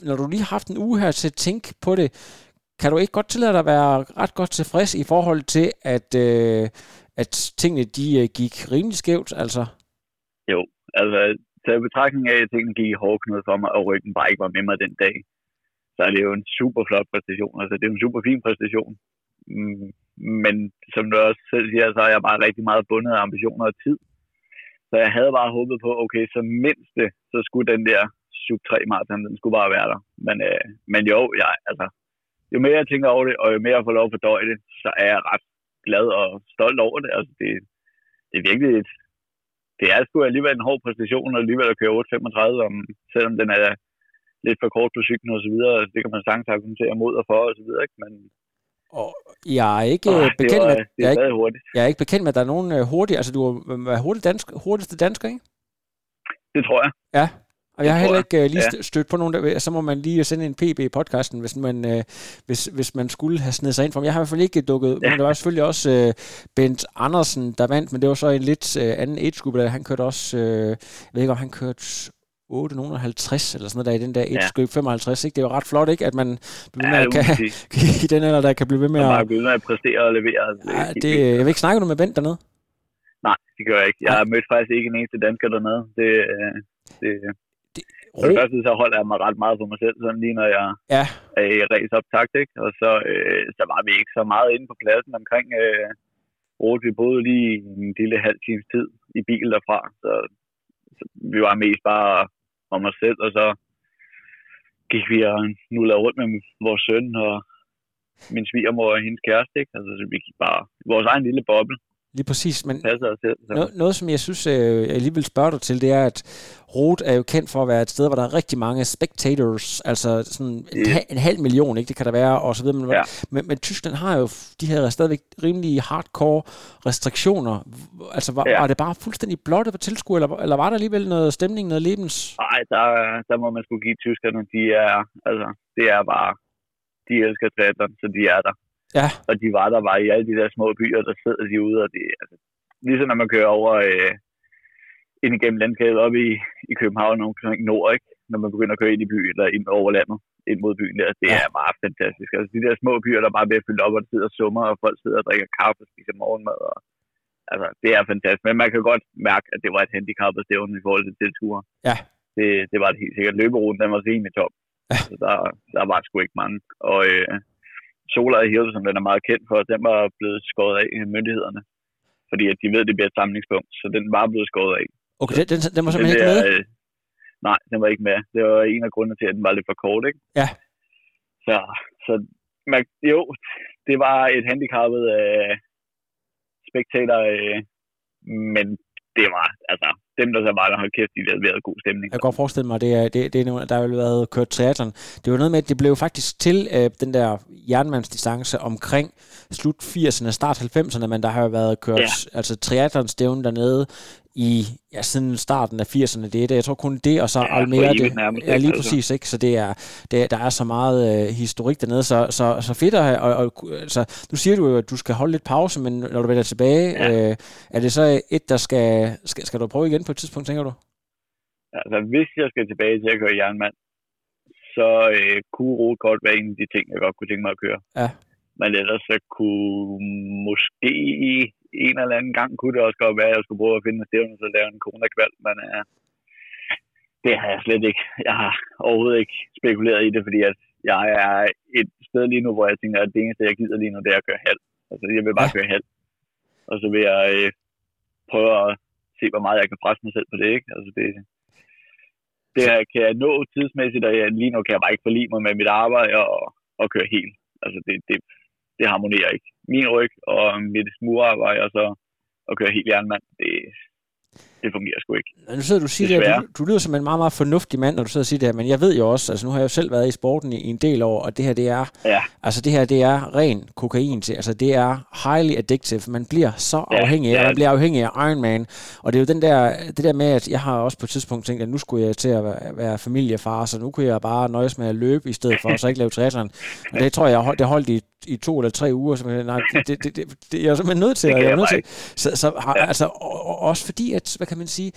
når du lige har haft en uge her til at tænke på det, kan du ikke godt tillade dig at være ret godt tilfreds i forhold til, at tingene de gik rimelig skævt, altså? Jo, altså. Så i betragtning af, at tingene gik i hårdknud for mig, og ryggen bare ikke var med mig den dag, så er det jo en super flot præstation. Altså, det er en super fin præstation. Men som du også selv siger, så er jeg bare rigtig meget bundet af ambitioner og tid. Så jeg havde bare håbet på, okay, så mindst det, så skulle den der sub-3-marathon, den skulle bare være der. Men jo, jo mere jeg tænker over det, og jo mere jeg får lov at fordøje det, så er jeg ret glad og stolt over det. Altså, det er virkelig det er sgu alligevel en hård præstation, og alligevel at køre 8:35, selvom den er lidt for kort på cyklen og så videre. Det kan man sagtens argumentere mod og for og så videre, ikke? Men og jeg er ikke bekendt med, at der er nogen hurtige. Altså, du er hurtigste dansker, ikke? Det tror jeg. Ja. Og jeg har heller ikke lige stødt på nogen, der, så må man lige sende en PB i podcasten, hvis man skulle have snedet sig ind for mig. Jeg har i hvert fald ikke dukket, men der var selvfølgelig også Bent Andersen, der vandt, men det var så en lidt anden age-gruppe. Han kørte også, jeg ved ikke om han kørte 850 eller sådan noget der i den der age-gruppe, 55, ikke? Det er jo ret flot, ikke? At man i den alder, der kan blive ved med at præstere og levere. Ja, jeg vil ikke snakke nu med Bent dernede. Nej, det gør jeg ikke. Jeg har mødt faktisk ikke en eneste dansker dernede. For det første, så holder jeg mig ret meget for mig selv, sådan lige når jeg er i raceoptakt, ikke? Og så var vi ikke så meget inde på pladsen omkring Roth. Vi boede lige en lille halv times tid i bil derfra, så vi var mest bare om os selv, og så gik vi og nullede rundt med vores søn og min svigermor og hendes kæreste, ikke? Altså, så vi gik bare vores egen lille boble. Lige præcis, men noget, som jeg synes, jeg lige vil spørge dig til, det er, at Roth er jo kendt for at være et sted, hvor der er rigtig mange spectators, altså sådan en halv million, ikke? Det kan der være, og så videre. Men Tyskland har jo de her stadigvæk rimelig hardcore restriktioner. Altså, var det bare fuldstændig blottet på tilskuer, eller var der alligevel noget stemning, noget lebens? Nej, der må man sgu give tyskerne, de elsker teateren, så de er der. Ja. Og de var der bare i alle de der små byer, der sidder de ude, og det altså, ligesom når man kører over ind igennem landskabet op i København omkring nord, ikke? Når man begynder at køre ind i byen, eller ind over landet, ind mod byen der, det er bare fantastisk. Altså de der små byer, der bare bliver fyldt op, og der sidder summer, og folk sidder og drikker kaffe og spiser morgenmad, og altså, det er fantastisk. Men man kan godt mærke, at det var et handicappet stævne i forhold til tilskuere. Ja. Det var det helt sikkert. Løberuten, den var rimelig top. Ja. Så der var sgu ikke mange. Og Sola i Hielsen, den er meget kendt for, at den var blevet skåret af myndighederne. Fordi at de ved, at det bliver et samlingspunkt. Så den var blevet skåret af. Okay, den var simpelthen ikke med? Nej, den var ikke med. Det var en af grundene til, at den var lidt for kort, ikke? Ja. Så man, jo, det var et handicappet spektator, men det var, altså, dem der så var der, hold kæft, de leverede god stemning. Jeg kan godt forestille mig, det er noget, der ville have været kørt triathlon. Det var noget med, at det blev faktisk til den der jernmandsdistance omkring slut 80'erne, start 90'erne, men der har jo været kørt, ja. Altså triathlonstævnen dernede i, ja, siden starten af 80'erne, det er det. Jeg tror kun det, og så ja, Almere, det er lige præcis, ikke? Så der er så meget historik dernede, så fedt at have, og så, nu siger du jo, at du skal holde lidt pause, men når du vender tilbage, ja. Er det så et, der skal du prøve igen på et tidspunkt, tænker du? Altså, hvis jeg skal tilbage til at køre jernmand, så kunne Roth godt være en af de ting, jeg godt kunne tænke mig at køre. Ja. Men ellers så kunne måske en eller anden gang kunne det også godt være, at jeg skulle prøve at finde en stævne og så lave en coronakvald, men det har jeg slet ikke. Jeg har overhovedet ikke spekuleret i det, fordi at jeg er et sted lige nu, hvor jeg tænker, at det eneste, jeg gider lige nu, det er at køre halv. Altså, jeg vil bare køre halv. Og så vil jeg prøve at se, hvor meget jeg kan presse mig selv på det, ikke? Altså, det kan jeg nå tidsmæssigt, og lige nu kan jeg bare ikke forlige mig med mit arbejde og køre helt. Altså, det harmonerer ikke. Min ryg og mit murarbejde, og så at køre helt jernmand, det fungerer sgu ikke. Nu sidder du og siger det, du lyder som en meget, meget fornuftig mand, når du sidder og siger det her, men jeg ved jo også, altså nu har jeg jo selv været i sporten i en del år, og det her, det er, ja. Altså det her, det er ren kokain til, altså det er highly addictive, man bliver så afhængig, og man bliver afhængig af Ironman, og det er jo det der med, at jeg har også på et tidspunkt tænkt, at nu skulle jeg til at være familiefar, så nu kunne jeg bare nøjes med at løbe i stedet for, og så ikke lave triathlon, og det tror jeg, det holdt i 2 eller 3 uger, så nej, det jeg er simpelthen nødt til, altså også fordi, at hvad kan man sige,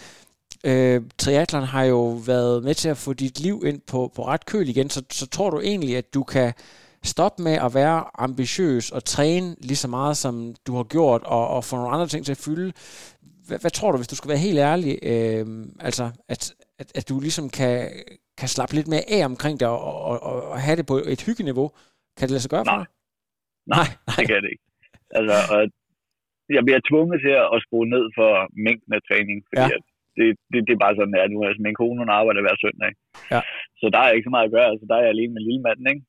triathlon har jo været med til at få dit liv ind på ret køl igen, så tror du egentlig, at du kan stoppe med at være ambitiøs og træne lige så meget, som du har gjort, og få nogle andre ting til at fylde? Hvad tror du, hvis du skal være helt ærlig, altså at du ligesom kan slappe lidt mere af omkring dig, og have det på et hyggeniveau? Kan det lade sig gøre for dig? Nej, det kan det ikke. Altså, jeg bliver tvunget til at skrue ned for mængden af træning, fordi ja. det er bare sådan, at nu har altså, min kone, hun arbejder hver søndag. Ja. Så der er ikke så meget at gøre, altså der er jeg alene med lille manden, ikke?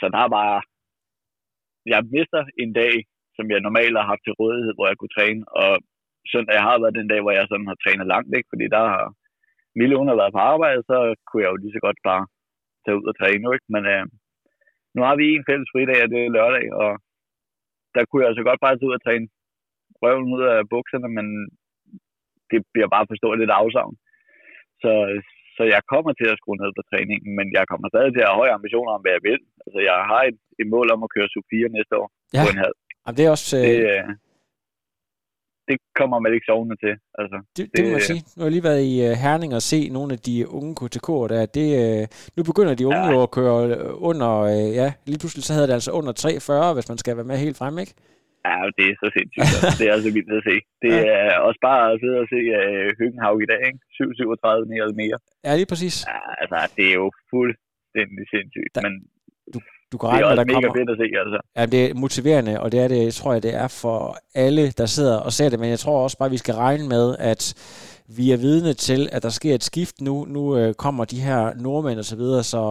Så der er bare, jeg mister en dag, som jeg normalt har haft til rådighed, hvor jeg kunne træne, og søndag har været den dag, hvor jeg sådan har trænet langt, ikke? Fordi der har Mille, hun har været på arbejde, så kunne jeg jo lige så godt bare tage ud og træne, ikke? Men nu har vi en fælles fridag, og det er lørdag, og der kunne jeg altså godt bare tage ud og træne røven ud af bukserne, men det bliver bare for stort lidt afsavn. Så jeg kommer til at skrue ned på træningen, men jeg kommer stadig til at have høje ambitioner om, hvad jeg vil. Altså, jeg har et mål om at køre sub 4 næste år på en halv. Jamen, det er også... Det kommer man ikke sovende til. Altså, det må man sige. Nu har jeg lige været i Herning og se nogle af de unge KTK'er der. Nu begynder de unge jo at køre under... lige pludselig så hedder det altså under 3,40, hvis man skal være med helt frem, ikke? Ja, det er så sindssygt. Det er så vildt at se. Det er også bare at sidde og se Høgenhav i dag, ikke? 7,37 ned eller mere. Ja, lige præcis. Ja, altså, det er jo fuldstændig sindssygt, men... Du kan regne, det er også mega fedt at se, altså. Ja, det er motiverende, og det er det, tror jeg, det er for alle, der sidder og ser det. Men jeg tror også bare, vi skal regne med, at vi er vidne til, at der sker et skift nu. Nu kommer de her nordmænd og så videre, så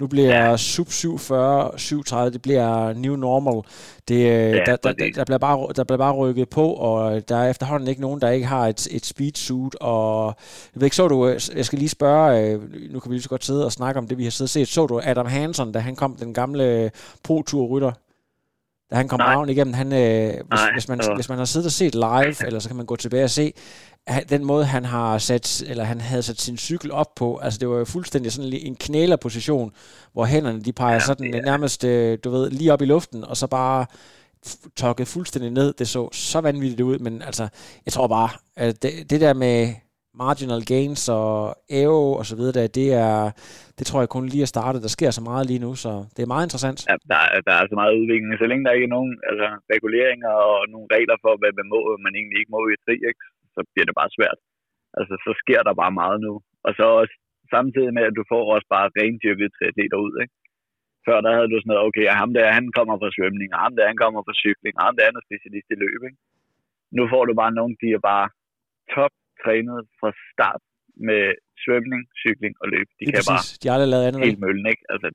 nu bliver sub 47, 37, det bliver new normal. Der bliver bare rykket på, og der er efterhånden ikke nogen, der ikke har et speedsuit. Og jeg ved ikke, så du, jeg skal lige spørge, nu kan vi lige så godt sidde og snakke om det, vi har siddet og set. Så du Adam Hansen, da han kom, den gamle Pro Tour-rytter? Da han kom raven igennem, han, hvis man har siddet og set live, eller så kan man gå tilbage og se, den måde, han havde sat sin cykel op på, altså det var jo fuldstændig sådan en knælerposition, hvor hænderne de peger sådan nærmest, du ved, lige op i luften, og så bare tokket fuldstændig ned. Det så vanvittigt ud, men altså, jeg tror bare, det der med marginal gains og AO og så videre, det tror jeg kun lige er startet. Der sker så meget lige nu, så det er meget interessant. Ja, der er så meget udvikling, så længe der ikke er nogen reguleringer og nogle regler for, hvad man må, man egentlig ikke må i 3X, så bliver det bare svært. Altså, så sker der bare meget nu. Og så også, samtidig med, at du får også bare rendyrkede triatleter ud, ikke? Før der havde du sådan noget, okay, ham der, han kommer fra svømning, og ham der, han kommer fra cykling, og ham der, han er specialist i løb, ikke? Nu får du bare nogen, de er bare top trænet fra start med svømning, cykling og løb. De kan præcis. Bare de har aldrig lavet andet helt møllen, ikke? Altså,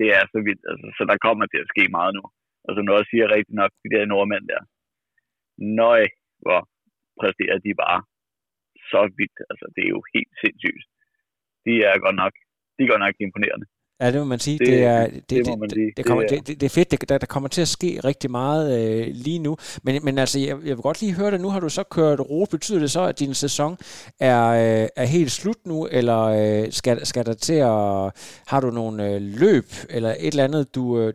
det er så vildt. Altså, så der kommer til at ske meget nu. Og som du også siger rigtig nok, de der nordmænd der, nøj, hvor præsterer de bare så vildt. Altså, det er jo helt sindssygt. De er godt nok imponerende. Ja, det må man sige. Det er fedt. Der kommer til at ske rigtig meget lige nu. Men altså, jeg vil godt lige høre dig. Nu har du så kørt Roth. Betyder det så, at din sæson er helt slut nu, eller skal der til at... Har du nogle løb, eller et eller andet,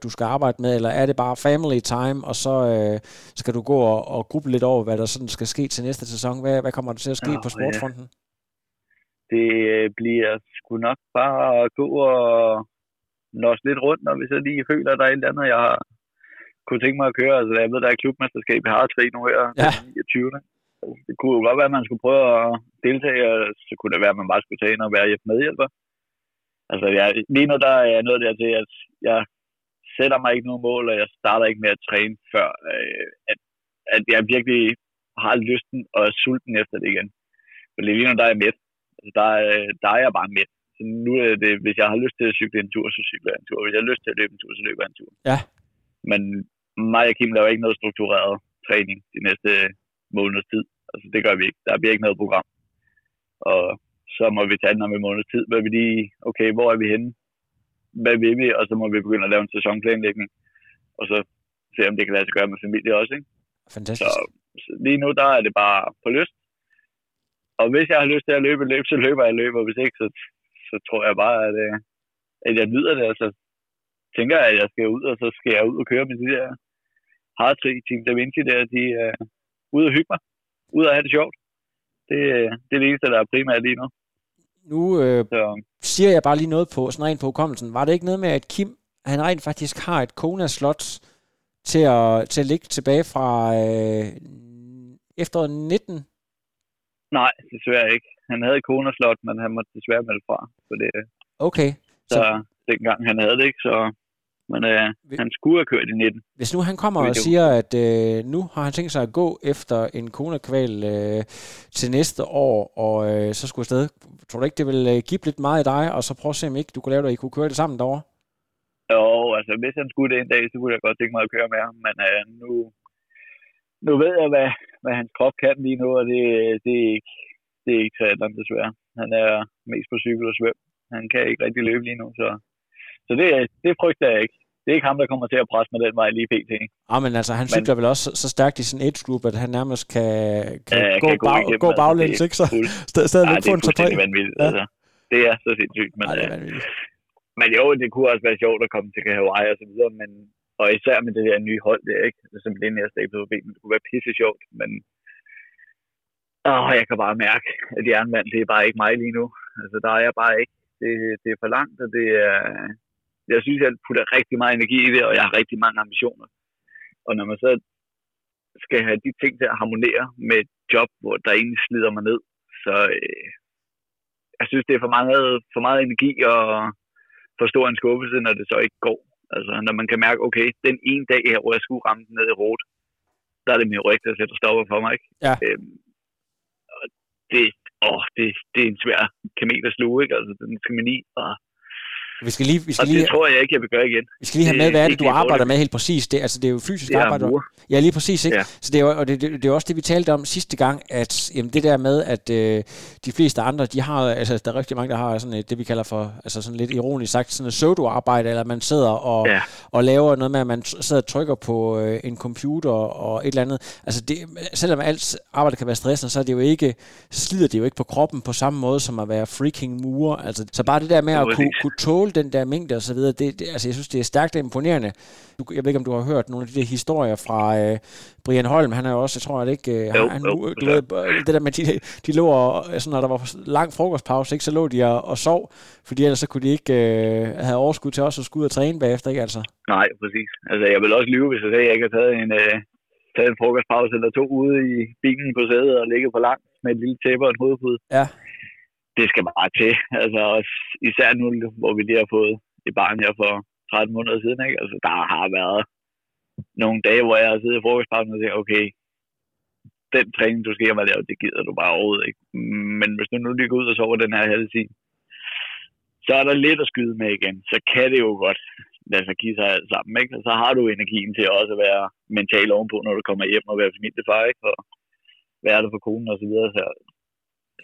du skal arbejde med, eller er det bare family time, og så skal du gå og gruble lidt over, hvad der sådan skal ske til næste sæson? Hvad kommer der til at ske på sportsfronten? Ja. Det bliver sgu nok bare at gå og nås lidt rundt, og hvis jeg lige føler, at der er et eller andet, jeg kunne tænke mig at køre. Altså, jeg ved, der er klubmesterskab i Hartring nu her, ja. Den 29. Det kunne jo godt være, at man skulle prøve at deltage, og så kunne det være, at man bare skulle tage ind og være medhjælper. Altså, lige nu der er noget der til, at jeg sætter mig ikke nogen mål, og jeg starter ikke med at træne, før at jeg virkelig har lysten og er sulten efter det igen. Fordi lige nu der er mæt. Der er jeg bare med. Så nu er det, hvis jeg har lyst til at cykle en tur, så cykler jeg en tur. Hvis jeg har lyst til at løbe en tur, så løber jeg en tur. Ja. Men mig og Kim laver ikke noget struktureret træning de næste måneders tid. Altså det gør vi ikke. Der bliver ikke noget program. Og så må vi tage den om en måneds tid. Hvad vi lige, okay, hvor er vi henne? Hvad vil vi? Og så må vi begynde at lave en sæsonplanlægning. Og så se, om det kan lade sig gøre med familie også, ikke? Fantastisk. Så lige nu, der er det bare på lyst. Og hvis jeg har lyst til at løbe et løb, så løber jeg et løb, og hvis ikke, så tror jeg bare, at jeg nyder det. Og så tænker jeg, at jeg skal ud, og så skal jeg ud og køre med de der hardtrig Team Da Vinci der. De er ude og hygge mig, ude og have det sjovt. Det er det eneste, der er primært lige nu. Nu siger jeg bare lige noget på, sådan rent på hukommelsen. Var det ikke noget med, at Kim, han rent faktisk har et Kona-slot til at ligge tilbage fra efteråret 19? Nej, desværre ikke. Han havde et konerslot, men han måtte desværre melde fra. For det. Okay. Så dengang han havde det ikke, så men, han skulle have kørt i 19. Hvis nu han kommer og siger, at nu har han tænkt sig at gå efter en konerkval til næste år, og så skulle afsted, tror du ikke, det vil give lidt meget i dig, og så prøv at se, om ikke du kunne lave det, og I kunne køre det sammen derovre? Jo, altså hvis han skulle det en dag, så kunne jeg godt tænke mig at køre med ham, men nu ved jeg, hvad hans krop kan lige nu, og det er ikke triathlon, desværre. Han er mest på cykel og svøm. Han kan ikke rigtig løbe lige nu, så det frygter jeg ikke. Det er ikke ham, der kommer til at presse med den vej lige pt. Ah, men altså, han cykler vel også så stærkt i sin age group, at han nærmest kan gå baglæns, ikke? Så stadigvæk få en top 3. Det er vanvittigt. Ja. Altså. Det er så sindssygt. Men, det er vanvittigt. Men jo, det kunne også være sjovt at komme til Hawaii og så videre, men... Og især med det der nye hold, det er ikke som det er stablet på benene. Det kunne være pisse sjovt, men jeg kan bare mærke, at Ironman, det er bare ikke mig lige nu. Altså, der er jeg bare ikke. Det er for langt, og det er... Jeg synes, jeg putter rigtig meget energi i det, og jeg har rigtig mange ambitioner. Og når man så skal have de ting til at harmonere med et job, hvor der egentlig slider mig ned, så jeg synes, det er for meget energi og for stor en skuffelse, når det så ikke går. Altså, når man kan mærke, okay, den ene dag her, hvor jeg skulle ramme den ned i Roth, der er det min ryg, der sætter stopper for mig, ikke? Ja. Det er en svær kamel at sluge, ikke? Altså, den skal man i, og... Det tror jeg ikke, jeg vil gøre igen. Vi skal lige have med, hvad er det, du arbejder med helt præcis? Det er jo fysisk arbejde. Ja, lige præcis, ikke? Ja. Så det er, og det er også det, vi talte om sidste gang, at jamen, det der med, at de fleste andre, de har, altså der er rigtig mange, der har sådan det, vi kalder for, altså sådan lidt ironisk sagt, sådan et pseudo-arbejde, eller man sidder og laver noget med, at man sidder og trykker på en computer og et eller andet. Altså det, selvom alt arbejde kan være stressende, så er det jo ikke, slider det jo ikke på kroppen på samme måde, som at være freaking murer. Altså, så bare det der med at kunne tåle måle den der mængde og så videre, altså jeg synes, det er stærkt imponerende. Jeg ved ikke, om du har hørt nogle af de der historier fra Brian Holm, han er jo også, jeg tror, at ikke, det der med, de lå og, sådan, når der var lang frokostpause, ikke, så lå de og sov, fordi ellers så kunne de ikke have overskud til også at skulle ud og træne bagefter, ikke altså? Nej, præcis. Altså, jeg vil også lyve, hvis jeg sagde, at jeg ikke har taget en frokostpause eller to ude i bilen på sædet og ligge på langt med et lille tæppe og en hovedpude. Ja. Det skal bare til. Altså også, især nu, hvor vi lige har fået et barn her for 13 måneder siden, ikke? Altså, der har været nogle dage, hvor jeg har siddet i frokostpausen og siger, okay, den træning, du skal hjem og lave, det gider du bare overhovedet ikke. Men hvis du nu lige går ud og sover den her halvtime, så er der lidt at skyde med igen. Så kan det jo godt lade sig give sig alt sammen, ikke? Og så har du energien til også at være mental ovenpå, når du kommer hjem og være familiefar, ikke? Og være der for konen og så videre.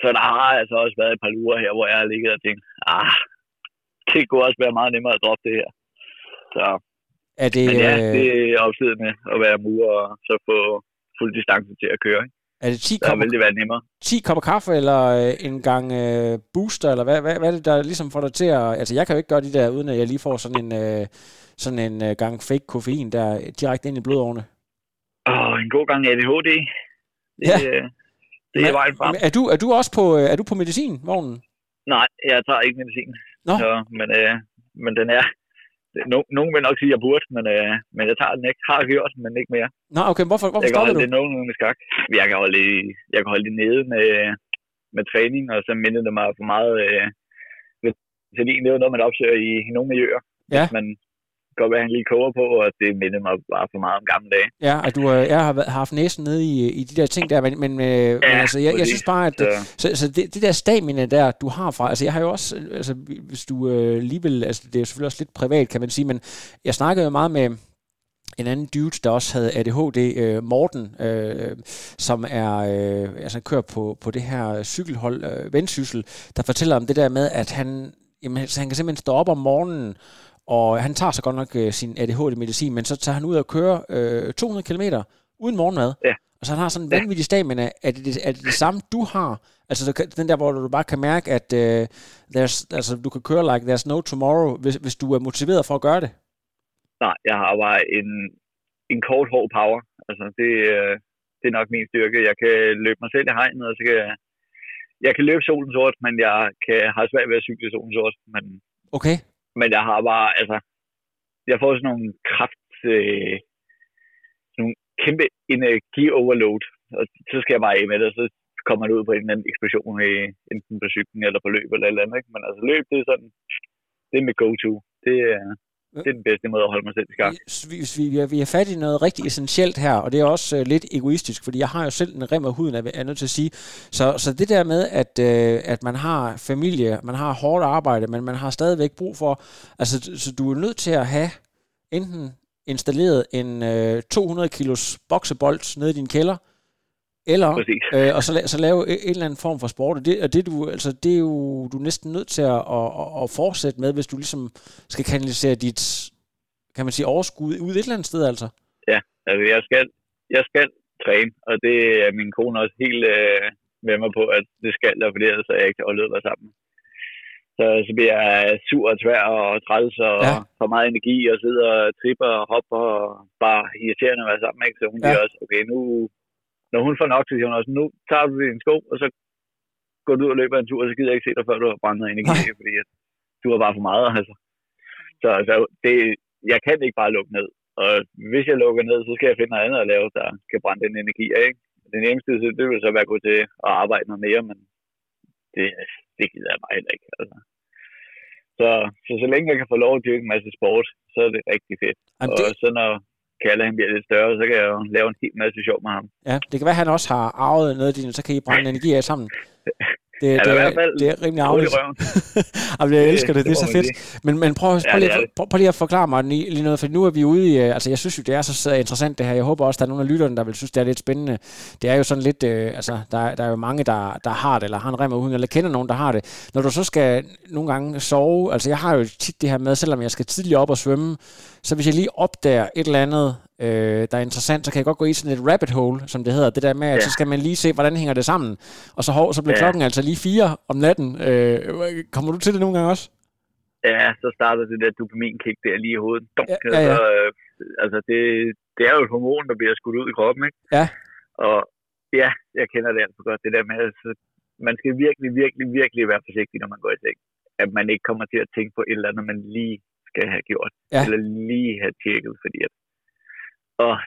Så der har altså også været et par uger her, hvor jeg har ligget og tænkt, det kunne også være meget nemmere at droppe det her. Så er det, men ja, det er opsidende at være murer og så få fuld distance til at køre, ikke? Er det 10 kopper, vil det være nemmere. 10 kopper kaffe eller en gang booster, eller hvad er det, der ligesom får dig til at... Altså, jeg kan jo ikke gøre det der, uden at jeg lige får sådan en gang fake koffein, der direkte ind i blodårene. En god gang ADHD. Ja. Det er vejen frem. Er du på medicinvognen? Nej, jeg tager ikke medicin. Nå. Så, men den er... Nogen vil nok sige, at jeg burde, men jeg tager den ikke. Har gjort, men ikke mere. Nå, okay. Hvorfor jeg kan holde du? Det nogen skak. Jeg kan holde det nede med træning, og så minder det mig for meget. Så det er jo noget, man opsøger i nogle miljøer. Ja. Man går bare en lille koger på, og det minder mig bare for meget om gamle dage. Ja, og jeg har haft næsen nede i de der ting der, men altså, jeg synes bare, at det der stamina der, du har fra, altså jeg har jo også, altså hvis du lige vil, altså det er jo selvfølgelig også lidt privat, kan man sige, men jeg snakkede jo meget med en anden dude, der også havde ADHD, Morten, som er altså kører på det her cykelhold, Vendsyssel, der fortæller om det der med, at han kan simpelthen stå op om morgenen, og han tager så godt nok sin ADHD-medicin, men så tager han ud og kører 200 kilometer uden morgenmad. Ja. Og så han har sådan en vanvittig stamina. Er det det samme, du har? Altså den der, hvor du bare kan mærke, at altså, du kan køre like there's no tomorrow, hvis du er motiveret for at gøre det? Nej, jeg har bare en kort, hård power. Altså det er nok min styrke. Jeg kan løbe mig selv i hegnet, og så kan jeg kan løbe solen sort, men jeg har svært ved at cykle solen sort. Men... Okay. Men jeg har bare, altså, jeg får sådan nogle nogle kæmpe energi-overload, og så skal jeg bare af med det, og så kommer det ud på en eller anden eksplosion, enten på cyklen eller på løb eller et eller andet, ikke? Men altså løb, det er sådan, det er mit go-to. Det er den bedste måde at holde mig selv i skak. Vi er fat i noget rigtig essentielt her, og det er også lidt egoistisk, fordi jeg har jo selv en rem af huden, er nødt til at sige. Så det der med, at man har familie, man har hårdt arbejde, men man har stadigvæk brug for... Altså, så du er nødt til at have enten installeret en 200 kilos boksebold nede i din kælder, eller og så lave en eller anden form for sport, det er jo du er næsten nødt til at fortsætte med, hvis du ligesom skal kanalisere dit, kan man sige, overskud ud et eller andet sted, altså. Ja, altså jeg skal træne, og det er min kone også helt med mig på, at det skal der, fordi ellers jeg ikke kan holde mig sammen. Så bliver jeg sur og tvær og træls og for meget energi og sidder og tripper og hopper og bare irriterende at være sammen, ikke? Så hun bliver også, okay, nu... Når hun får nok, så siger hun også, nu tager du din sko, og så går du ud og løber en tur, og så gider jeg ikke se dig, før du har brændt energi, fordi du har bare for meget, altså. Så det, jeg kan ikke bare lukke ned, og hvis jeg lukker ned, så skal jeg finde noget andet at lave, der kan brænde den energi af, ikke? Den eneste, det vil så være god til at arbejde noget mere, men det gider jeg bare heller ikke, altså. Så længe jeg kan få lov at dyrke en masse sport, så er det rigtig fedt. Og så når... Kalle, han bliver lidt større, så kan jeg jo lave en helt masse sjov med ham. Ja, det kan være, at han også har arvet noget af dine, så kan I brænde energi af sammen. Det er rimelig arveligt. Jamen, jeg elsker det, det er så fedt. Men prøv lige at forklare mig lige noget, for nu er vi ude i... Altså, jeg synes jo, det er så interessant det her. Jeg håber også, der er nogle af lytterne, der vil synes, det er lidt spændende. Det er jo sådan lidt... Altså, der er jo mange, der har det, eller har en rem af huden, eller kender nogen, der har det. Når du så skal nogle gange sove... Altså, jeg har jo tit det her med, selvom jeg skal tidligt op og svømme, så hvis jeg lige opdager et eller andet, der er interessant, så kan jeg godt gå i sådan et rabbit hole, som det hedder, det der med, at så skal man lige se, hvordan hænger det sammen, og så bliver klokken altså lige 4 om natten. Kommer du til det nogle gange også? Ja, så starter det der dopaminkick der lige i hovedet. Ja. Så, altså, det er jo et hormon, der bliver skudt ud i kroppen, ikke? Ja. Og ja, jeg kender det alt for godt, det der med, altså, man skal virkelig være forsigtig, når man går i seng. At man ikke kommer til at tænke på et eller andet, man lige skal have gjort. Ja. Eller lige have tjekket, fordi at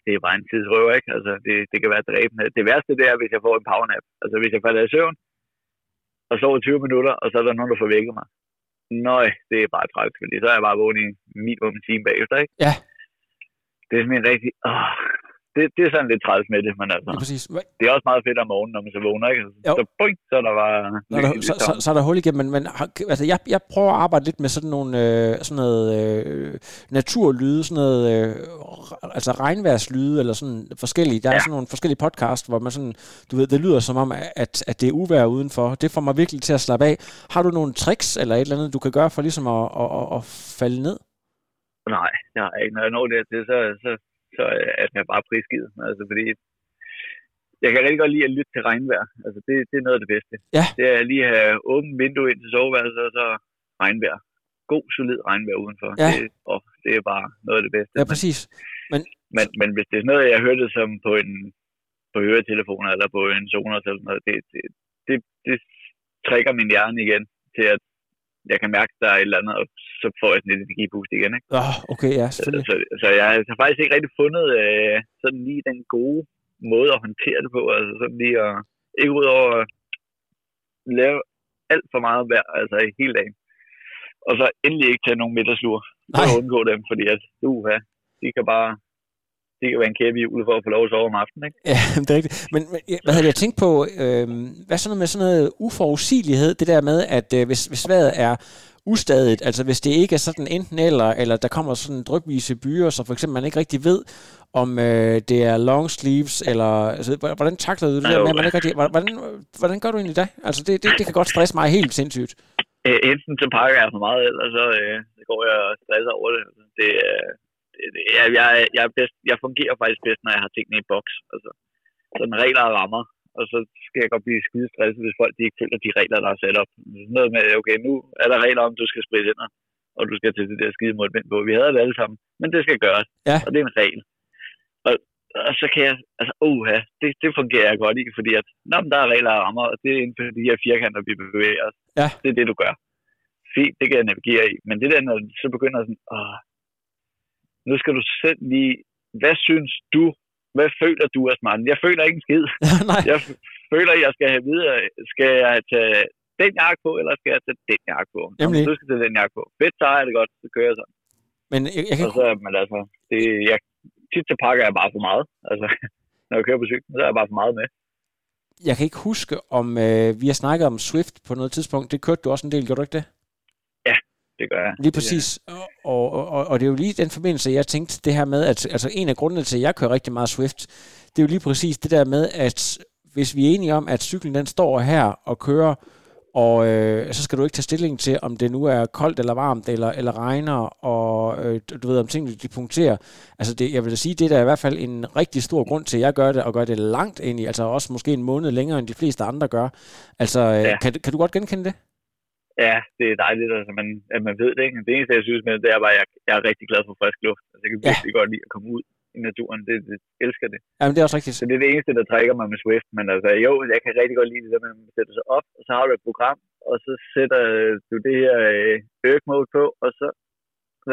det er bare en tidsrøver, ikke? Altså, det kan være dræbende. Det værste det er, hvis jeg får en powernap. Altså, hvis jeg falder i søvn, og sover 20 minutter, og så er der nogen, der får vækket mig. Nøj, det er bare træls, fordi så er jeg bare vågen i minimum en time bagefter, ikke? Ja. Det er sådan en rigtig... Det er sådan lidt træls med det, men altså... Ja, det er også meget fedt om morgenen, når man så vågner, ikke? Jo. Så boing, så er der bare... Så er der hul igennem, men altså, jeg prøver at arbejde lidt med sådan nogle sådan noget, naturlyde, sådan noget, altså regnværslyde, eller sådan forskellige. Der er sådan nogle forskellige podcast, hvor man sådan... Du ved, det lyder som om, at det er uvejr udenfor. Det får mig virkelig til at slappe af. Har du nogle tricks, eller et eller andet, du kan gøre for ligesom at falde ned? Nej, når jeg når dertil, så er jeg bare prisgivet. Altså, fordi jeg kan rigtig godt lide at lytte til regnvejr. Altså, det er noget af det bedste. Ja. Det er lige at have åbent vindue ind til soveværelset, og så regnvejr. God, solid regnvejr udenfor. Ja. Det er bare noget af det bedste. Ja, præcis. Men hvis det er noget, jeg hørte som på høretelefoner eller på en zoner, eller sådan noget, det trækker min hjerne igen til at jeg kan mærke, der er et eller andet, og så får jeg sådan et energiboost igen, ikke? Okay, ja, selvfølgelig. Så jeg har faktisk ikke rigtig fundet sådan lige den gode måde at håndtere det på, altså sådan lige at ikke ud over at lave alt for meget vejr, altså hele dagen. Og så endelig ikke tage nogen middagslure. Nej. Så undgå dem, fordi at, de kan bare... Det kan være en kæbe i hjulet for at få lov at sove om aftenen, ikke? Ja, det er rigtigt. Men hvad havde jeg tænkt på? Hvad sådan noget med sådan noget uforudsigelighed? Det der med, at hvis vejret er ustadigt, altså hvis det ikke er sådan enten eller der kommer sådan drypvise byer, så for eksempel man ikke rigtig ved, om det er long sleeves, eller altså, hvordan takler du det der med, at man ikke rigtig... Hvordan gør du egentlig det? Altså det kan godt stresse mig helt sindssygt. Enten så pakker jeg for meget, eller så går jeg og stresser over det. Det er... Jeg fungerer faktisk bedst, når jeg har tingene i boks. Altså, sådan regler og rammer, og så skal jeg godt blive skidestresset, hvis folk ikke følger de regler, der er sat op. Noget med, okay, nu er der regler om, du skal spritte hænder, og du skal til det der skide mundbind på. Vi havde det alle sammen, men det skal gøres, og det er en regel. Og så kan jeg, altså, det fungerer jeg godt i, fordi at, der er regler og rammer, og det er inden for de her firkanter, vi bevæger os. Ja. Det er det, du gør. Fint, det kan jeg navigere i, men det der, når så begynder sådan, nu skal du selv lige... Hvad synes du? Hvad føler du af smarten? Jeg føler ikke en skid. Jeg føler, at jeg skal have videre. Skal jeg tage den jakke på, eller skal jeg tage den jakke på? Du skal tage den jakke på. Fedt, så er det godt. Så kører jeg sådan. Men jeg kan... Og så, men altså... Tit så pakker jeg bare for meget. Altså, når jeg kører på cyklen, så er jeg bare for meget med. Jeg kan ikke huske, om vi har snakket om Swift på noget tidspunkt. Det kørte du også en del, gjorde du ikke det? Det gør jeg. Lige præcis. Og det er jo lige den forbindelse, jeg tænkte det her med, at altså en af grundene til, at jeg kører rigtig meget Swift, det er jo lige præcis det der med, at hvis vi er enige om, at cyklen den står her og kører, og så skal du ikke tage stilling til, om det nu er koldt eller varmt, eller regner, og du ved, om tingene de punkterer. Altså det, jeg vil da sige, det er der i hvert fald en rigtig stor grund til, at jeg gør det, og gør det langt ind i, altså også måske en måned længere, end de fleste andre gør. Altså, kan du godt genkende det? Ja, det er dejligt, altså, at man ved det, ikke? Det eneste, jeg synes med det, er bare, at jeg er rigtig glad for frisk luft. Altså, jeg kan virkelig godt lide at komme ud i naturen. Det elsker det. Jamen, det er også rigtigt. Så det er det eneste, der trækker mig med Swift. Men altså, jo, jeg kan rigtig godt lide det, at man sætter sig op, og så har du et program, og så sætter du det her mode på, og så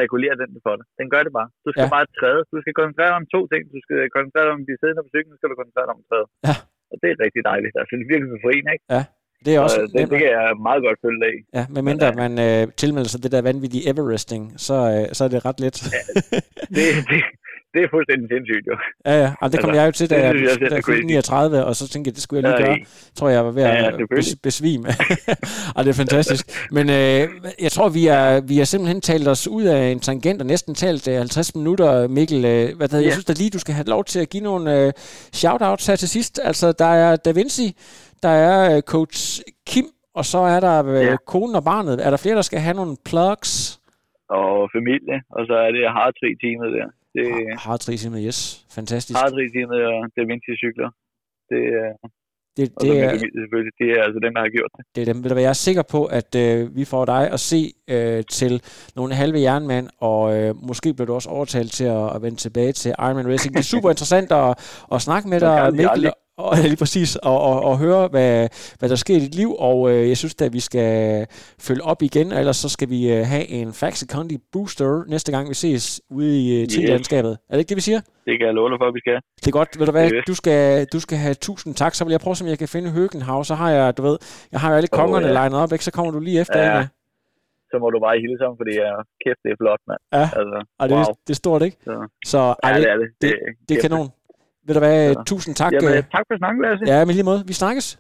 regulerer den for dig. Den gør det bare. Du skal bare træde. Du skal koncentrere dig om to ting. Du skal koncentrere dig om de siddende på cyklen, så skal du koncentrere dig om træde. Ja. Og det er rigtig dejligt. Altså, det er virkelig befriende, ikke? Ja. Det er også det kan jeg meget godt følge af. Ja, medmindre man tilmelder sig det der vanvittige Everesting, så er det ret let. Ja, det er fuldstændig sindssygt, jo. Ja, og det kom jeg jo til, da jeg var 39, og så tænkte jeg, det skulle jeg lige gøre. Jeg tror, jeg var ved at besvime. Og det er fantastisk. Men jeg tror, vi har simpelthen talt os ud af en tangent, og næsten talt 50 minutter, Mikkel. Jeg synes da lige, du skal have lov til at give nogle shout-outs her til sidst. Altså, der er Da Vinci, der er coach Kim, og så er der konen og barnet. Er der flere, der skal have nogle plugs? Og familie, og så er det Hartring-teamet der. Hartring-teamet, yes. Fantastisk. Hartring-teamet og Da Vinci cykler. Det, Det er altså dem, der har gjort det. Det er dem. Jeg er sikker på, at vi får dig at se til nogle halve jernmænd, og måske bliver du også overtalt til at vende tilbage til Ironman Racing. Det er super interessant at snakke med dig, Mikkel, og lige præcis og høre, hvad der sker i dit liv, og jeg synes da, vi skal følge op igen, og ellers så skal vi have en Faxe County Booster næste gang, vi ses ude i teamlandskabet. Er det ikke det, vi siger? Det kan jeg love dig for, vi skal. Det er godt. Ved du hvad? Du skal have 1000 tak, så vil jeg prøve, som jeg kan finde Høgenhav, så har jeg, jeg har alle kongerne linet op, ikke? Så kommer du lige efter en. Så må du bare hilde sammen, fordi jeg kæft, det er flot, mand. Ja, altså, og det, wow. Det er stort, ikke? Så det er det. Det er kanon. Ved du hvad, tusind tak. Jamen, tak for snakken, Lasse. Ja, men lige måde. Vi snakkes.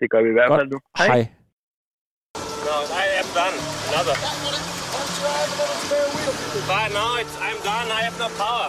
Det gør vi i hvert fald nu. Hej. No, I am done. Another. Right now, I'm done. I have no power.